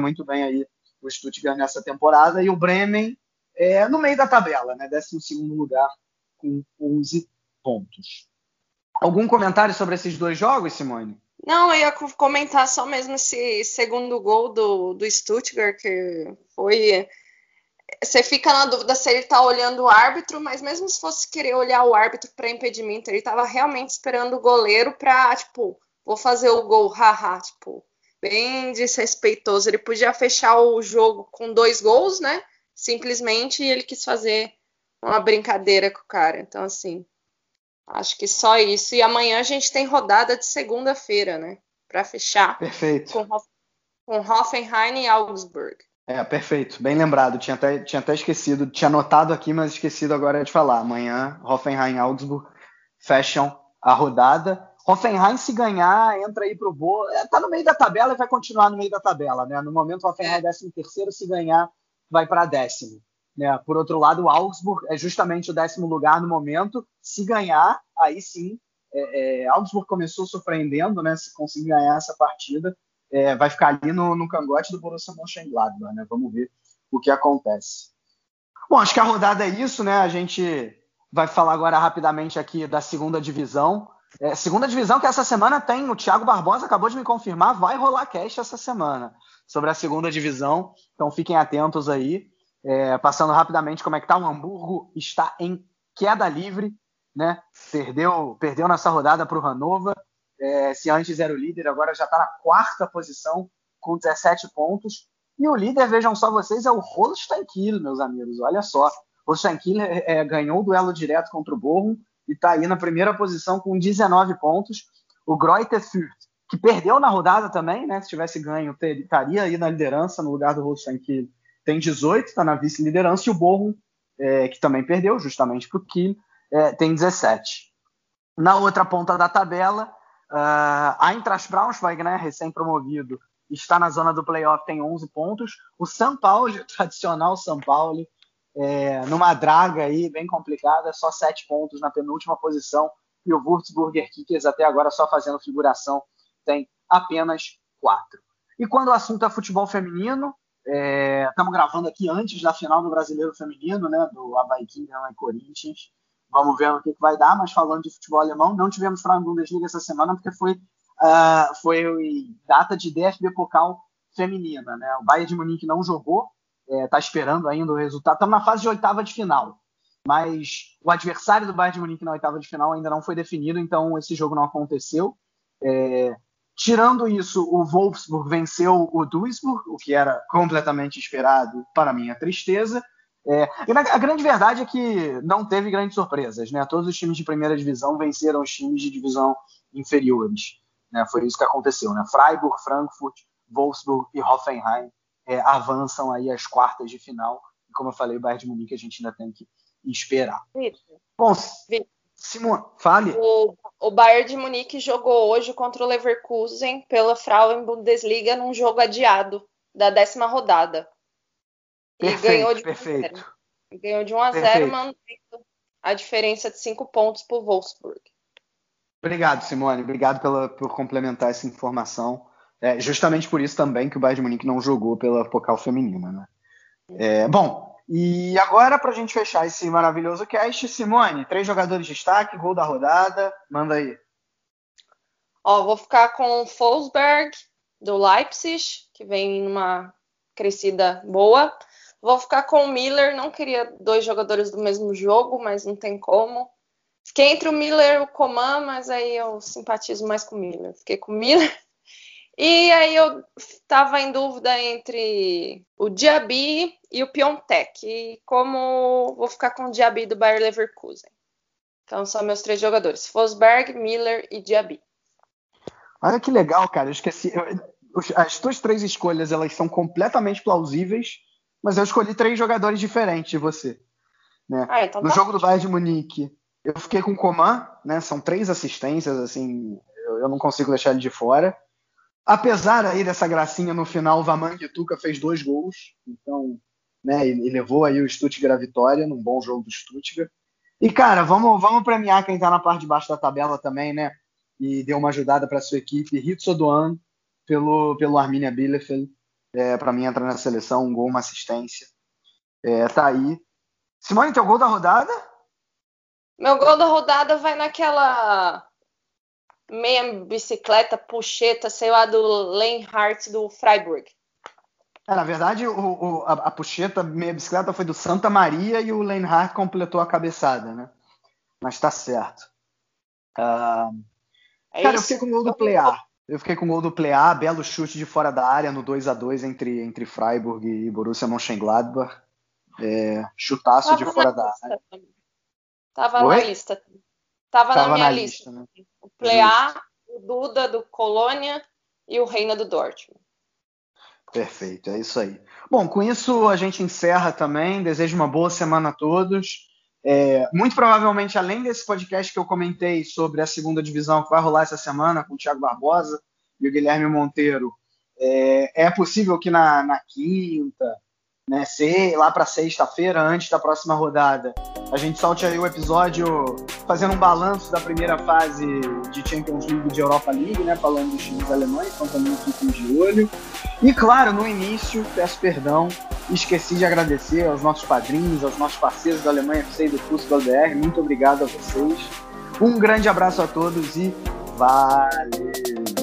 muito bem aí o Stuttgart nessa temporada. E o Bremen no meio da tabela, né? 12º lugar com 11 pontos. Algum comentário sobre esses dois jogos, Simone? Não, eu ia comentar só mesmo esse segundo gol do Stuttgart, que foi... Você fica na dúvida se ele tá olhando o árbitro, mas mesmo se fosse querer olhar o árbitro para impedimento, ele tava realmente esperando o goleiro para, vou fazer o gol, haha, bem desrespeitoso. Ele podia fechar o jogo com 2 gols, né? Simplesmente, ele quis fazer uma brincadeira com o cara. Então, assim, acho que só isso. E amanhã a gente tem rodada de segunda-feira, né? Para fechar. Perfeito. Com Hoffenheim e Augsburg. Perfeito. Bem lembrado. Tinha até esquecido. Tinha anotado aqui, mas esquecido agora de falar. Amanhã, Hoffenheim e Augsburg fecham a rodada. Hoffenheim, se ganhar, entra aí pro bolo. Tá no meio da tabela e vai continuar no meio da tabela, né? No momento, o Hoffenheim é 13º, se ganhar, vai para 10º, né? Por outro lado, o Augsburg é justamente o 10º lugar no momento. Se ganhar, aí sim, Augsburg começou surpreendendo, né? Se conseguir ganhar essa partida, vai ficar ali no cangote do Borussia Mönchengladbach, né? Vamos ver o que acontece. Bom, acho que a rodada é isso, né? A gente vai falar agora rapidamente aqui da 2ª divisão. Segunda divisão que essa semana tem, o Thiago Barbosa acabou de me confirmar, vai rolar cast essa semana sobre a 2ª divisão, então fiquem atentos aí. Passando rapidamente como é que tá, o Hamburgo está em queda livre, né? Perdeu nessa rodada para o Hannover, se antes era o líder, agora já está na 4ª posição com 17 pontos, e o líder, vejam só vocês, é o Holstein Kiel, meus amigos, olha só, Holstein Kiel ganhou o duelo direto contra o Bochum, e está aí na 1ª posição com 19 pontos. O Greuther Fürth, que perdeu na rodada também, né? Se tivesse ganho, estaria aí na liderança, no lugar do Holstein, que tem 18, está na vice-liderança. E o Bochum, que também perdeu, justamente para o Kiel, tem 17. Na outra ponta da tabela, a Eintracht Braunschweig, né, recém-promovido, está na zona do playoff, tem 11 pontos. O São Paulo, o tradicional São Paulo, numa draga aí bem complicada, só 7 pontos na penúltima posição, e o Würzburger Kickers até agora só fazendo figuração, tem apenas 4. E quando o assunto é futebol feminino, estamos gravando aqui antes da final do Brasileiro Feminino, né, do Avaí Kinderman e Corinthians, vamos ver o que vai dar, mas falando de futebol alemão, não tivemos final da Bundesliga essa semana porque foi data de DFB Pokal feminina, né? O Bayern de Munique não jogou, está esperando ainda o resultado. Estamos na fase de 8ª de final, mas o adversário do Bayern de Munique na 8ª de final ainda não foi definido, então esse jogo não aconteceu. Tirando isso, o Wolfsburg venceu o Duisburg, o que era completamente esperado, para minha tristeza. A grande verdade é que não teve grandes surpresas, né? Todos os times de 1ª divisão venceram os times de divisão inferiores, né? Foi isso que aconteceu, né? Freiburg, Frankfurt, Wolfsburg e Hoffenheim avançam aí às quartas de final. E como eu falei, o Bayern de Munique a gente ainda tem que esperar. Bom, Simone, fale. O Bayern de Munique jogou hoje contra o Leverkusen pela Frauen Bundesliga num jogo adiado da 10ª rodada. E ganhou de 1-0. Ganhou de 1-0, mantendo a diferença de 5 pontos para o Wolfsburg. Obrigado, Simone. Obrigado por complementar essa informação. Justamente por isso também que o Bayern de Munique não jogou pela Pokal Feminina, né? Bom, e agora para a gente fechar esse maravilhoso cast, Simone, 3 jogadores de destaque, gol da rodada, manda aí. Vou ficar com o Forsberg, do Leipzig, que vem numa crescida boa. Vou ficar com o Müller, não queria 2 jogadores do mesmo jogo, mas não tem como. Fiquei entre o Müller e o Coman, mas aí eu simpatizo mais com o Müller. Fiquei com o Müller. E aí eu estava em dúvida entre o Diaby e o Piatek. E como vou ficar com o Diaby do Bayer Leverkusen. Então são meus 3 jogadores. Forsberg, Müller e Diaby. Olha que legal, cara. Eu esqueci. As tuas 3 escolhas, elas são completamente plausíveis. Mas eu escolhi 3 jogadores diferentes de você, né? Então no jogo do Bayern de Munique, eu fiquei com o Coman, né? São 3 assistências, assim, eu não consigo deixar ele de fora. Apesar aí dessa gracinha no final, o Wamangituka fez 2 gols, então, né? E levou aí o Stuttgart à vitória, num bom jogo do Stuttgart. E, cara, vamos premiar quem tá na parte de baixo da tabela também, né? E deu uma ajudada para sua equipe. Ritso Doan, pelo Arminia Bielefeld. Para mim, entrar na seleção, 1 gol, 1 assistência. Tá aí. Simone, teu gol da rodada? Meu gol da rodada vai naquela meia bicicleta, puxeta, sei lá, do Lenhart do Freiburg. Na verdade, a puxeta, meia bicicleta foi do Santa Maria e o Lenhart completou a cabeçada, né? Mas tá certo. Cara, eu fiquei com o gol do Plea. Eu fiquei com o gol do Plea, belo chute de fora da área no 2-2 entre Freiburg e Borussia Mönchengladbach. Chutaço tava de fora da área. Tava Oi? Na lista. Tava na minha lista. Né? O Plea, o Duda do Colônia e o Reina do Dortmund. Perfeito, é isso aí. Bom, com isso a gente encerra também. Desejo uma boa semana a todos. Muito provavelmente, além desse podcast que eu comentei sobre a segunda divisão que vai rolar essa semana com o Thiago Barbosa e o Guilherme Monteiro, é possível que na quinta, né, lá para sexta-feira, antes da próxima rodada, a gente solte aí o episódio fazendo um balanço da primeira fase de Champions League e de Europa League, né, falando dos times alemães, então também fiquem de olho. E claro, no início, peço perdão, esqueci de agradecer aos nossos padrinhos, aos nossos parceiros da Alemanha FC e do curso do ADR. Muito obrigado a vocês. Um grande abraço a todos e valeu!